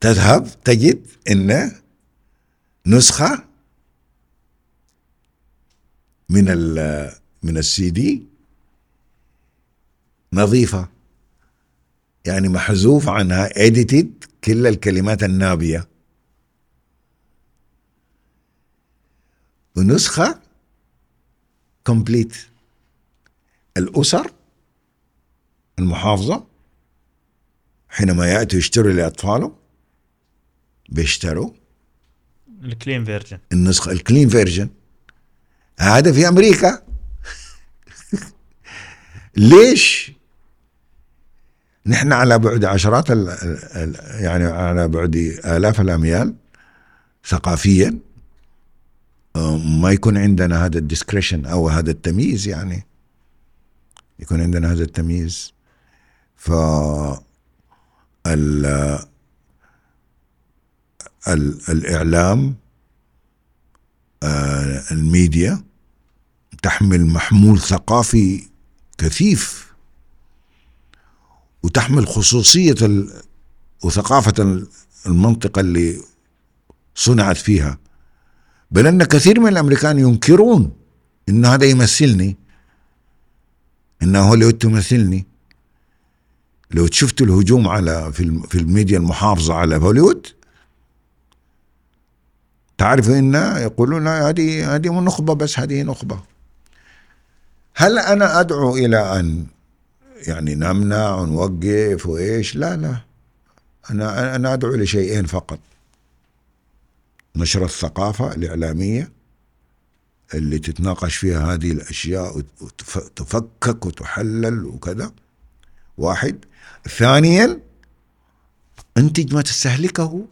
تذهب تجد إن نسخة من ال من السي دي نظيفة، يعني محذوف عنها edited كل الكلمات النابية، ونسخة complete. الأسر المحافظة حينما يأتوا يشتروا لأطفالهم بيشتروا الكلين فيرجن، النسخة الكلين فيرجن. هذا في أمريكا. ليش؟ نحن على بعد عشرات ال ال يعني على بعد آلاف الأميال ثقافيا ما يكون عندنا هذا الديسكريشن أو هذا التمييز، يعني يكون عندنا هذا التمييز. ف ال الإعلام الميديا تحمل محمول ثقافي كثيف، وتحمل خصوصية وثقافة المنطقة اللي صنعت فيها، بل أن كثير من الأمريكان ينكرون إن هذا يمثلني، إنه هوليوود تمثلني. لو شفت الهجوم على في الميديا المحافظة على هوليوود تعرف إن يقولون هذه هذه نخبة، بس هذه نخبة. هل أنا أدعو إلى أن يعني نمنع ونوقف وإيش؟ لا لا، أنا أنا أدعو لشيئين فقط: نشر الثقافة الإعلامية اللي تتناقش فيها هذه الأشياء وتفكك وتحلل وكذا، واحد. ثانيا، أنتج ما تستهلكه،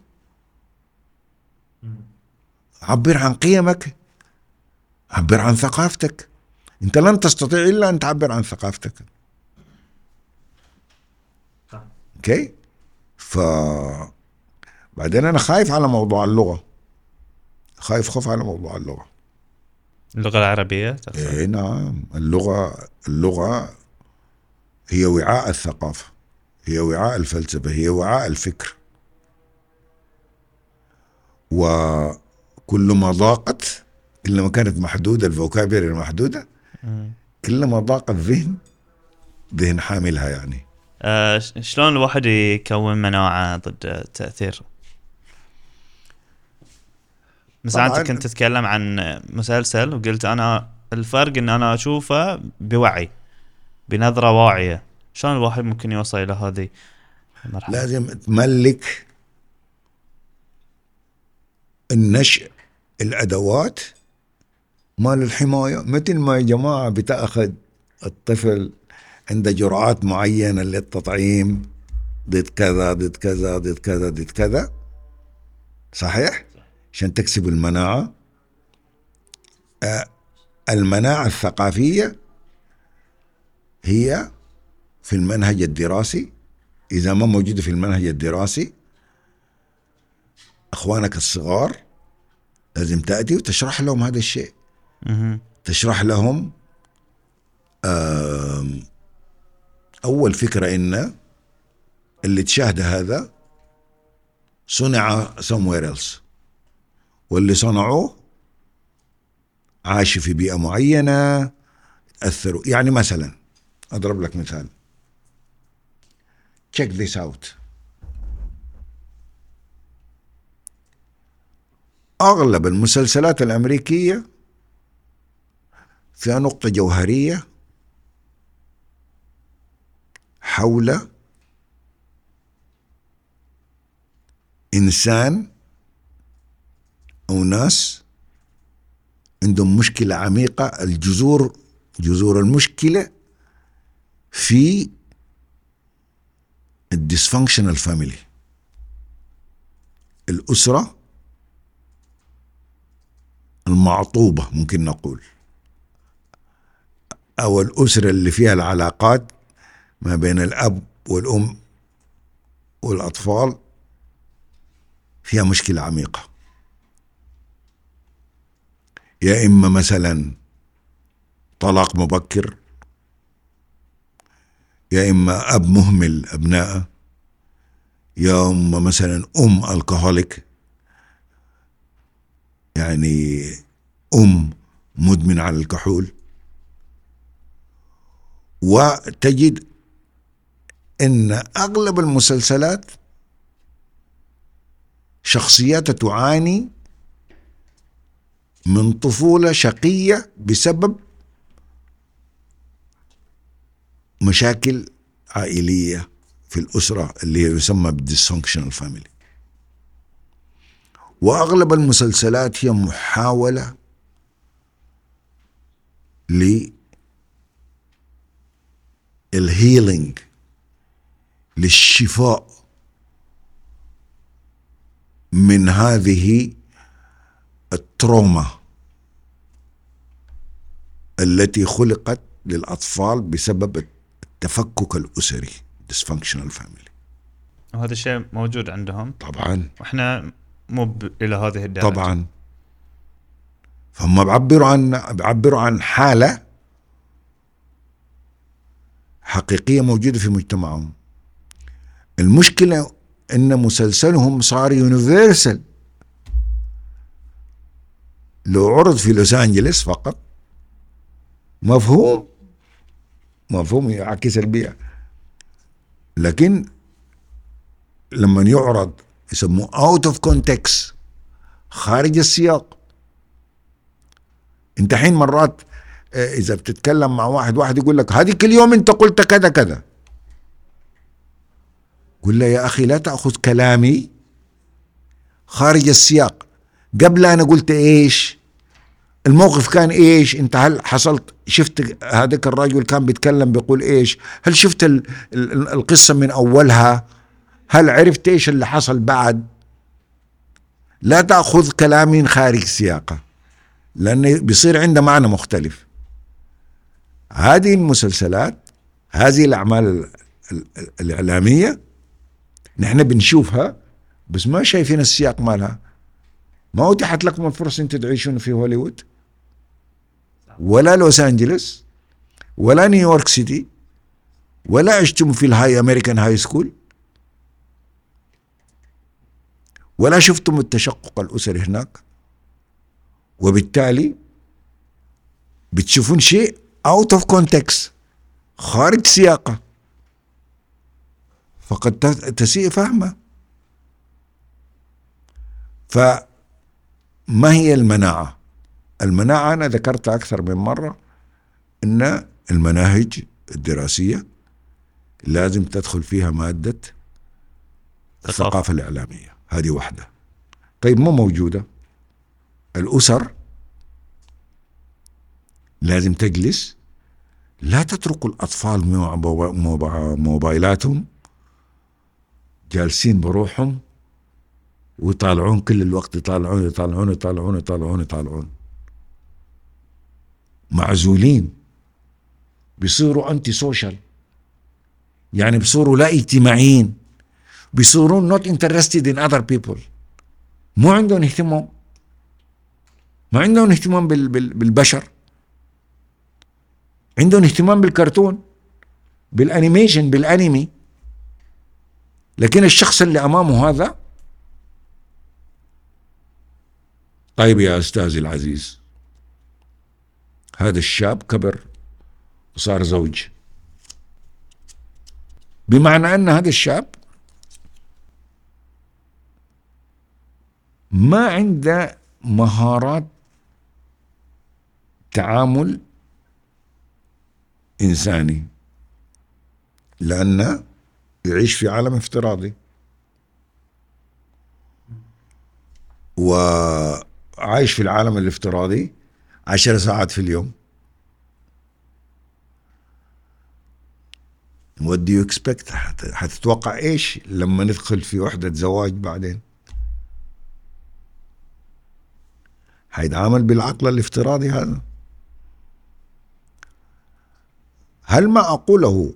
عبر عن قيمك، عبر عن ثقافتك. أنت لن تستطيع إلا أن تعبر عن ثقافتك. أوكي؟ ف بعدين أنا خايف على موضوع اللغة، خايف خوف على موضوع اللغة اللغة العربية. إيه نعم، اللغة اللغة هي وعاء الثقافة، هي وعاء الفلسفة، هي وعاء الفكر. وكل ما ضاقت، كل ما كانت محدودة الفوكابيري المحدودة، كل ما ضاق الذهن ذهن حاملها. يعني أه شلون الواحد يكون مناعة ضد التأثير؟ مثلا أنت كنت تتكلم عن مسلسل وقلت أنا الفرق إن أنا أشوفه بوعي، بنظرة واعية. شلون الواحد ممكن يوصل إلى هذه المرحلة؟ لازم تملك النشء، الأدوات مال الحماية. مثل ما يا جماعة بتأخذ الطفل عند جرعات معينة للتطعيم ضد كذا ضد كذا ضد كذا ضد كذا، صحيح؟ عشان تكسب المناعة. المناعة الثقافية هي في المنهج الدراسي. إذا ما موجودة في المنهج الدراسي، أخوانك الصغار لازم تأتي وتشرح لهم هذا الشيء. تشرح لهم أول فكرة إن اللي تشاهده هذا صنع somewhere else، واللي صنعوه عاش في بيئة معينة أثروا. يعني مثلا أضرب لك مثال: check this out. أغلب المسلسلات الأمريكية فيها نقطة جوهرية حول إنسان أو ناس عندهم مشكلة عميقة. الجذور جذور المشكلة في الديسفانكشنال فاميلي، الأسرة المعطوبة ممكن نقول، أو الأسرة اللي فيها العلاقات ما بين الأب والأم والأطفال فيها مشكلة عميقة. يا إما مثلا طلاق مبكر، يا إما أب مهمل أبنائه، يا إما مثلا أم الكهوليك، يعني أم مدمن على الكحول. وتجد إن أغلب المسلسلات شخصيات تعاني من طفولة شقية بسبب مشاكل عائلية في الأسرة اللي يسمى بالديسفانكشنال فاميلي. وأغلب المسلسلات هي محاولة للهيلينج، للشفاء من هذه التروما التي خلقت للأطفال بسبب التفكك الأسري dysfunctional family. وهذا الشيء موجود عندهم طبعا، وإحنا مو إلى هذه الدرجة طبعا. فهم بعبروا عن بعبروا عن حالة حقيقية موجودة في مجتمعهم. المشكلة إن مسلسلهم صار يونيفرسال، لو عرض في لوس أنجلس فقط مفهوم مفهوم يعكس البيئة، لكن لما يعرض يسموه out of context، خارج السياق. انت حين مرات اذا بتتكلم مع واحد واحد يقول لك هذيك اليوم انت قلت كذا كذا، قل له يا اخي لا تأخذ كلامي خارج السياق، قبل انا قلت ايش، الموقف كان ايش، انت هل حصلت شفت هذاك الرجل كان بيتكلم بيقول ايش، هل شفت ال ال القصة من اولها، هل عرفت ايش اللي حصل بعد. لا تأخذ كلامي خارج سياقه لأنه بيصير عنده معنى مختلف. هذه المسلسلات هذه الأعمال الإعلامية نحن بنشوفها بس ما شايفين السياق مالها. ما أتيحت لكم الفرصة أن تعيشون في هوليوود ولا لوس أنجلس ولا نيويورك سيتي ولا عشتم في الهاي أمريكان هاي سكول ولا شفتم التشقق الأسري هناك، وبالتالي بتشوفون شيء out of context خارج سياقه، فقد تسيء فهمه. فما هي المناعة؟ المناعة أنا ذكرتها أكثر من مرة، إن المناهج الدراسية لازم تدخل فيها مادة الثقافة الإعلامية، هذه واحدة. طيب مو موجودة. الأسر لازم تجلس، لا تترك الأطفال موبايلاتهم جالسين بروحهم ويطالعون كل الوقت، يطالعون يطالعون يطالعون يطالعون يطالعون معزولين، بيصيروا أنتي سوشيال، يعني بيصيروا لا اجتماعيين، بيصيرون not interested in other people، مو عندهم اهتمام، ما عندهم اهتمام بالبشر، عندهم اهتمام بالكرتون بالانيميشن بالانمي، لكن الشخص اللي امامه هذا. طيب يا استاذي العزيز، هذا الشاب كبر وصار زوج، بمعنى ان هذا الشاب ما عنده مهارات تعامل إنساني، لأنه يعيش في عالم افتراضي، وعايش في العالم الافتراضي عشر ساعات في اليوم. What do you expect؟ هتتوقع إيش لما ندخل في وحدة زواج بعدين؟ هيتعامل بالعقل الافتراضي هذا. هل ما أقوله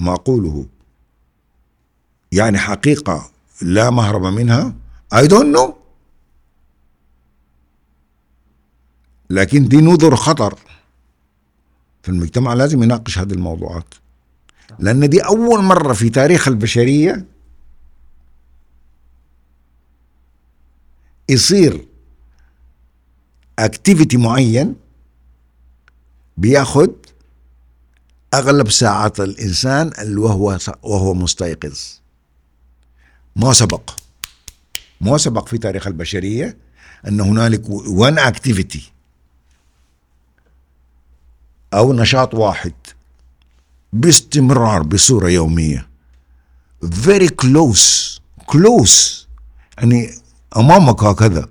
ما أقوله يعني حقيقة لا مهرب منها؟ I don't know، لكن دي نذر خطر في المجتمع، لازم يناقش هذه الموضوعات، لأن دي أول مرة في تاريخ البشرية يصير اكتيفيتي معين بياخد اغلب ساعات الانسان اللي وهو وهو مستيقظ. ما سبق ما سبق في تاريخ البشرية ان هنالك وان اكتيفيتي او نشاط واحد باستمرار بصورة يومية very close close، يعني امامك هكذا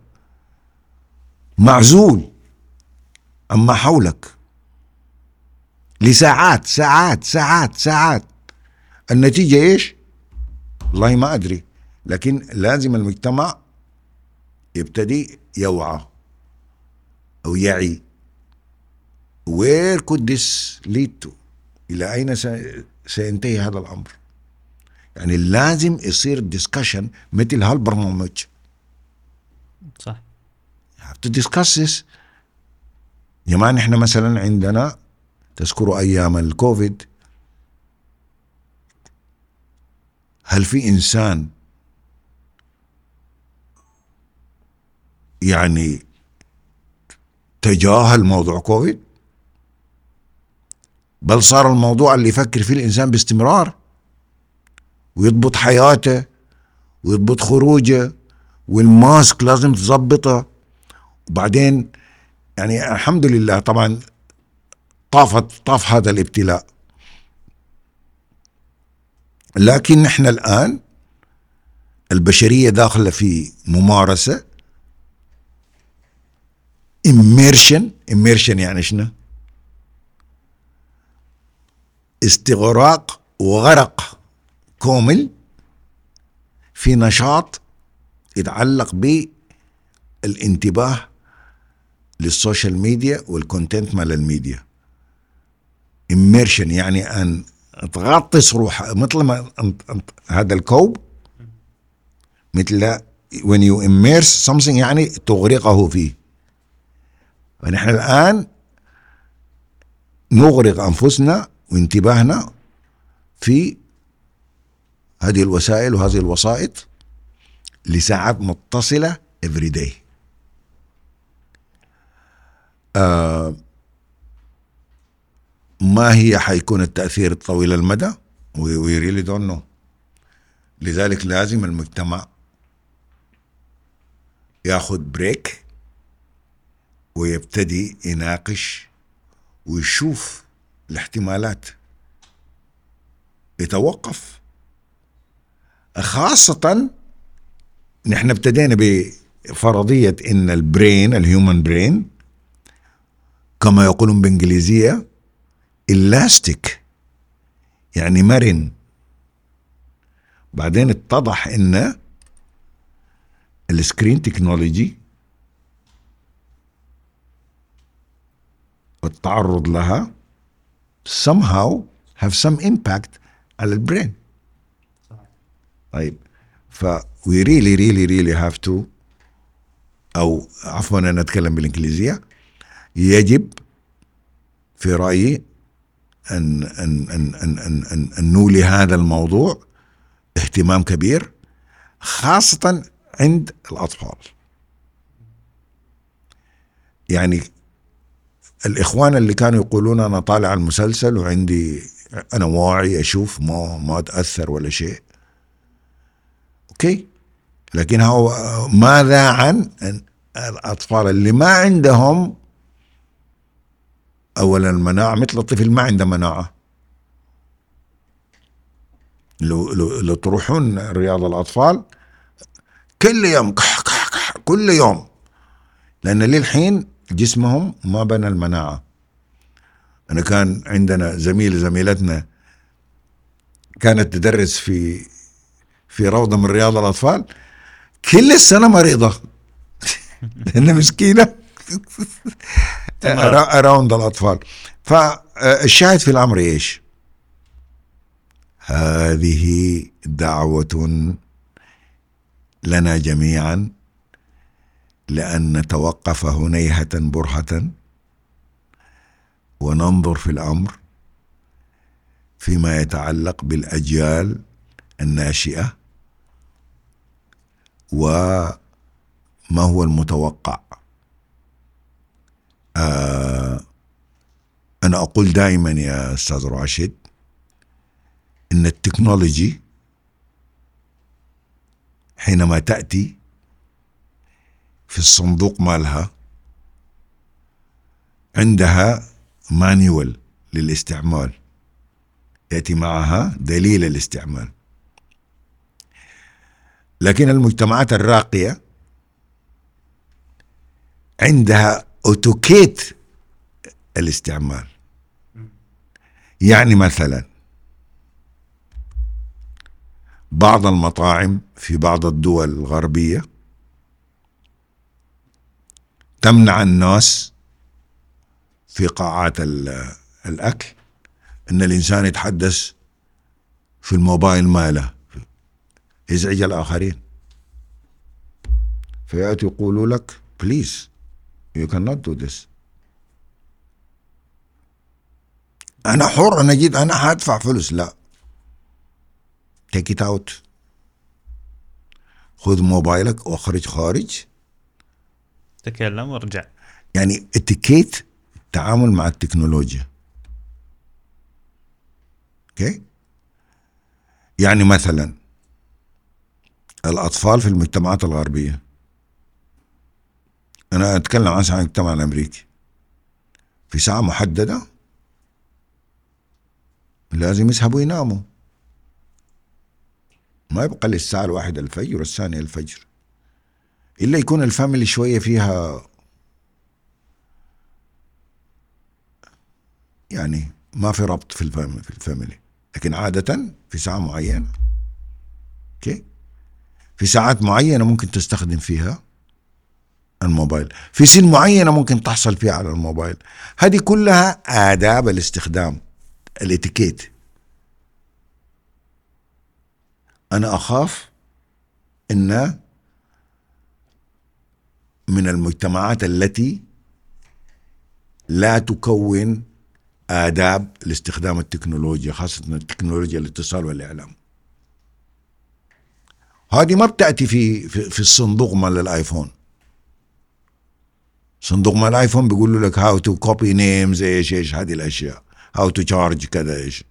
معزول أما حولك لساعات ساعات ساعات ساعات. النتيجة إيش؟ والله ما أدري، لكن لازم المجتمع يبتدي يوعى أو يعي Where could this lead to? إلى أين سينتهي هذا الأمر؟ يعني لازم يصير ديسكشن مثل هالبرنامج. صح. to discuss this. جماعة نحن مثلا عندنا تذكروا أيام الكوفيد، هل في إنسان يعني تجاهل موضوع كوفيد؟ بل صار الموضوع اللي يفكر فيه الإنسان باستمرار، ويضبط حياته ويضبط خروجه، والماسك لازم تضبطه. وبعدين يعني الحمد لله طبعا طافت طاف هذا الابتلاء، لكن نحن الآن البشرية داخلة في ممارسة immersion. immersion يعني شنو؟ استغراق وغرق كامل في نشاط يتعلق بالانتباه للسوشيال ميديا والكونتنت مال الميديا. immersion يعني أن تغطس روحك مثل ما هذا الكوب، مثل when you immerse something يعني تغرقه فيه. ونحن الآن نغرق أنفسنا وانتباهنا في هذه الوسائل وهذه الوسائط لساعات متصلة every day. آه ما هي حيكون التأثير الطويل المدى؟ we really don't know. لذلك لازم المجتمع ياخد بريك ويبتدي يناقش ويشوف الاحتمالات، يتوقف. خاصة نحن ابتدينا بفرضية ان البرين الهيومن برين كما يقولون بالانجليزية إلاستيك، يعني مرن. بعدين اتضح ان السكرين تكنولوجي والتعرض لها somehow have some impact على البرين. طيب ف we really really really have to أو عفوا أنا أتكلم بالإنجليزية، يجب في رأيي أن أن أن أن أن أن أن نولي هذا الموضوع اهتمام كبير، خاصة عند الأطفال. يعني الإخوان اللي كانوا يقولون أنا طالع المسلسل وعندي أنا واعي أشوف ما ما أتأثر ولا شيء، أوكي، لكن هو ماذا عن الأطفال اللي ما عندهم أولا المناعة؟ مثل الطفل ما عنده مناعة، لو لو تروحون رياض الأطفال كل يوم كح كح كح كل يوم، لأن للحين جسمهم ما بنى المناعة. أنا كان عندنا زميل زميلتنا كانت تدرس في في روضة من رياض الأطفال، كل السنة مريضة لأنها مسكينة أراوند الأطفال. فالشاهد في الأمر إيش؟ هذه دعوة لنا جميعا لأن نتوقف هنيهة برهة وننظر في الأمر فيما يتعلق بالأجيال الناشئة وما هو المتوقع. آه أنا أقول دائما يا أستاذ راشد إن التكنولوجي حينما تأتي في الصندوق مالها عندها مانيول للاستعمال، يأتي معها دليل الاستعمال. لكن المجتمعات الراقية عندها أوتوكيت الاستعمال. يعني مثلا بعض المطاعم في بعض الدول الغربية تمنع الناس في قاعات الأكل إن الإنسان يتحدث في الموبايل ماله يزعج الآخرين، فيأتي يقولوا لك please you cannot do this. أنا حر، أنا جيت أنا حادفع فلوس، لا take it out، خذ موبايلك واخرج خارج تكلم وارجع. يعني اتيكيت التعامل مع التكنولوجيا. اوكي، يعني مثلا الأطفال في المجتمعات الغربية، أنا أتكلم عن المجتمع الأمريكي، في ساعة محددة لازم يسحبوا يناموا، ما يبقى للساعة الواحدة الفجر والثانية الفجر، إلا يكون الفاميلي شوية فيها يعني ما في ربط في الفاميلي، لكن عادة في ساعة معينة. اوكي، في ساعات معينة ممكن تستخدم فيها الموبايل، في سن معينة ممكن تحصل فيها على الموبايل. هذه كلها آداب الاستخدام، الاتيكيت. أنا أخاف إن من المجتمعات التي لا تكون آداب لاستخدام التكنولوجيا، خاصة التكنولوجيا الاتصال والإعلام. هذه ما بتأتي في في, في الصندوق مال الآيفون. صندوق مال الآيفون بيقول لك how to copy names إيش إيش هذه الأشياء، how to charge كذا إيش،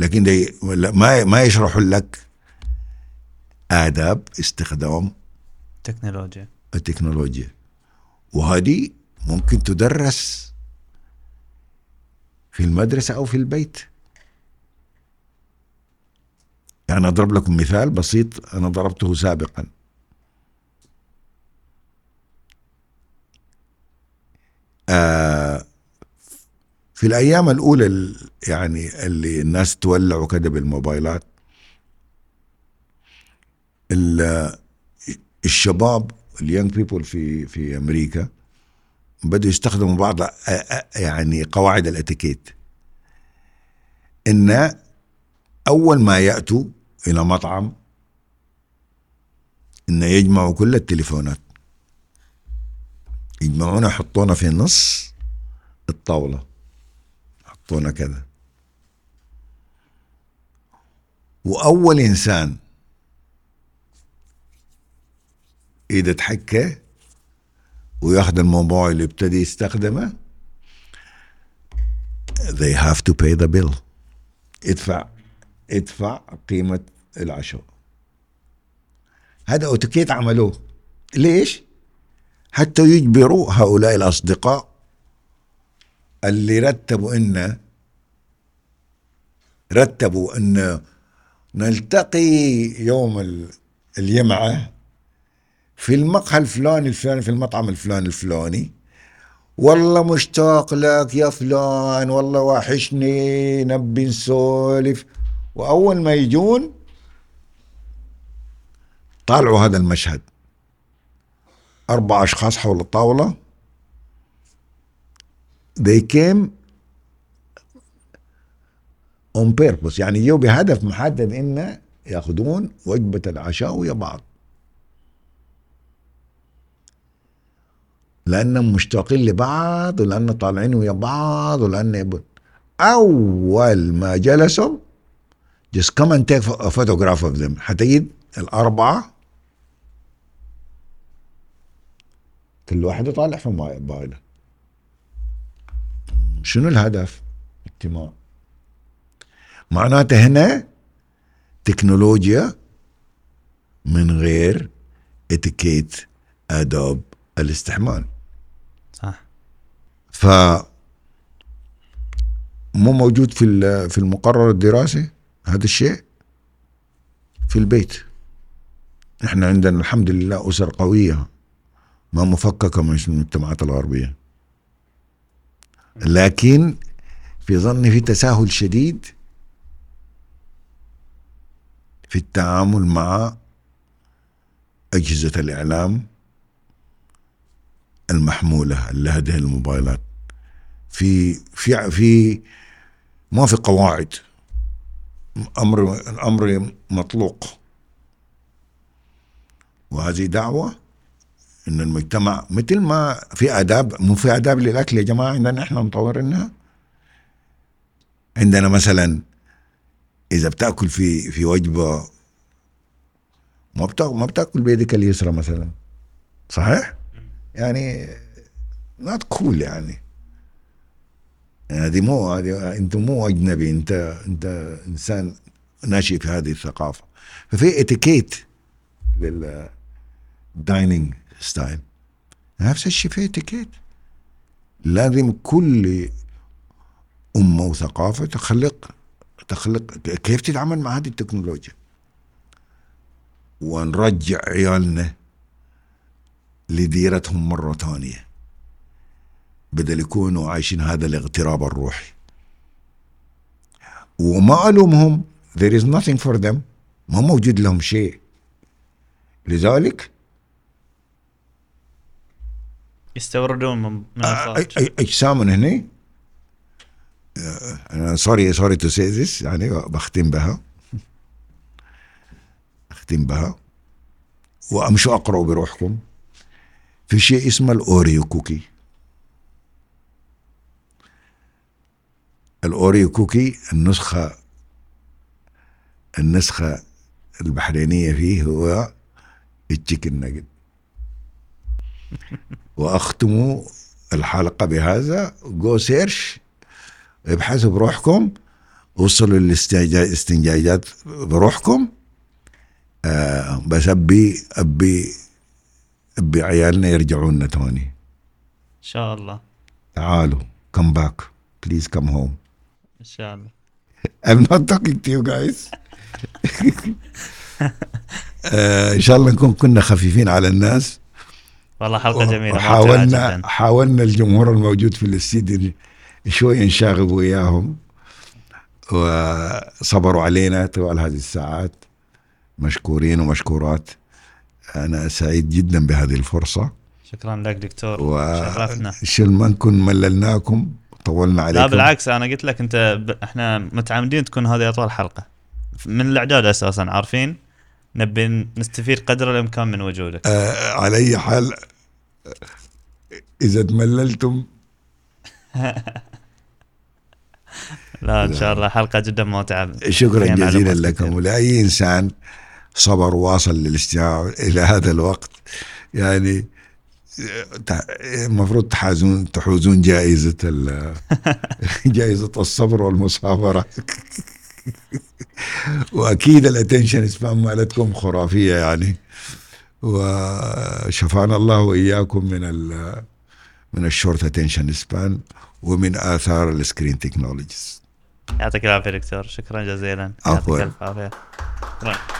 لكن دي ما ما يشرحوا لك آداب استخدام التكنولوجيا. التكنولوجيا وهذه ممكن تدرس في المدرسة أو في البيت. يعني أضرب لكم مثال بسيط أنا ضربته سابقا. آه في الأيام الأولى يعني اللي الناس تولعوا كده بالموبايلات، الشباب اليونج بيبول في في أمريكا بدوا يستخدموا بعض يعني قواعد الاتيكيت، إن أول ما يأتوا إلى مطعم إن يجمعوا كل التليفونات، يجمعونا يحطونا في نص الطاولة، يحطونا كذا، وأول إنسان إيده تحكه وياخد الموبايل يبتدي يستخدمه، they have to pay the bill، ادفع ادفع قيمة العشاء. هذا أوتوكيت عملوه ليش؟ حتى يجبروا هؤلاء الأصدقاء اللي رتبوا إن رتبوا إن نلتقي يوم الجمعة في المقهى الفلاني الفلاني في المطعم الفلاني الفلاني، والله مشتاق لك يا فلان، والله واحشني، نبي نسولف. وأول ما يجون طالعوا هذا المشهد، أربع أشخاص حول الطاولة، they came on purpose، يعني جو بهدف محدد إن يأخذون وجبة العشاء ويا بعض، لأنهم مشتاقين لبعض، ولأنهم طالعين ويا بعض، ولأنهم أول ما جلسوا just come and take a photograph of them، حتجد الأربعة كل واحد يطالع في موبايله. شنو الهدف؟ اجتماع. معناته هنا تكنولوجيا من غير اتيكيت، آداب الاستحمام، صح؟ ف مو موجود في في المقرر الدراسي هذا الشيء. في البيت احنا عندنا الحمد لله أسر قوية ما مفككة من المجتمعات الغربية، لكن في ظني في تساهل شديد في التعامل مع أجهزة الإعلام المحمولة اللي هذه الموبايلات. في في في ما في قواعد، امر الامر مطلوق. وهذه دعوه ان المجتمع مثل ما في اداب، مو في اداب للاكل يا جماعه عندنا احنا مطورينها. عندنا مثلا اذا بتاكل في في وجبه ما بتاكل ما بتاكل بيدك اليسرى مثلا، صحيح؟ يعني not cool يعني. هذه مو هذه، انت مو اجنبي، انت انت انسان ناشئ في هذه الثقافه. ففي اتيكيت للدايننج ستايل، نفس الشيء في اتيكيت. لازم كل امه وثقافه تخلق تخلق كيف تتعامل مع هذه التكنولوجيا، ونرجع عيالنا لديرتهم مره ثانيه بدل يكونوا عايشين هذا الاغتراب الروحي. وما ألومهم، there is nothing for them، ما موجود لهم شيء. لذلك يستوردون من الخارج أجسام هنا. أنا sorry sorry to say this، يعني بختم بها أختم بها وأمشوا أقرأوا بروحكم. في شيء اسمه الأوريو كوكي. الأوريو كوكي النسخة النسخة البحرينية فيه هو التشيكن ناجت. وأختم الحلقة بهذا، جو سيرش، ابحثوا بروحكم، وصلوا للاستنتاجات بروحكم. آه بس أبي أبي أبي عيالنا يرجعونا تاني إن شاء الله. تعالوا come back please come home. إن شاء الله. I'm not talking to you guys. آه إن شاء الله نكون كنا خفيفين على الناس. والله حلقة جميلة. حاولنا حاولنا الجمهور الموجود في الاستديو شوي نشاغب وياهم، وصبروا علينا طوال هذه الساعات. مشكورين ومشكورات. أنا سعيد جدا بهذه الفرصة. شكرا لك دكتور، وشرفنا. شلما نكون مللناكم طولنا عليكم. لا بالعكس، أنا قلت لك أنت ب... إحنا متعمدين تكون هذه أطول حلقة من الإعداد أساسا، عارفين نبي نستفيد قدر الإمكان من وجودك. آه على أي حال، إذا تمللتم لا إن شاء الله حلقة جدا ممتعة. شكرا جزيلا لكم ولأي إنسان صبر واصل للاستماع إلى هذا الوقت. يعني المفروض تحازون تحوزون جائزة جائزة الصبر والمصابرة. وأكيد الاتنشن سبان مالتكم خرافية يعني. وشفعنا الله وإياكم من من الشورت اتنشن سبان ومن آثار السكرين تكنولوجيز. يعطيك العافية دكتور، شكرا جزيلا. عفوا.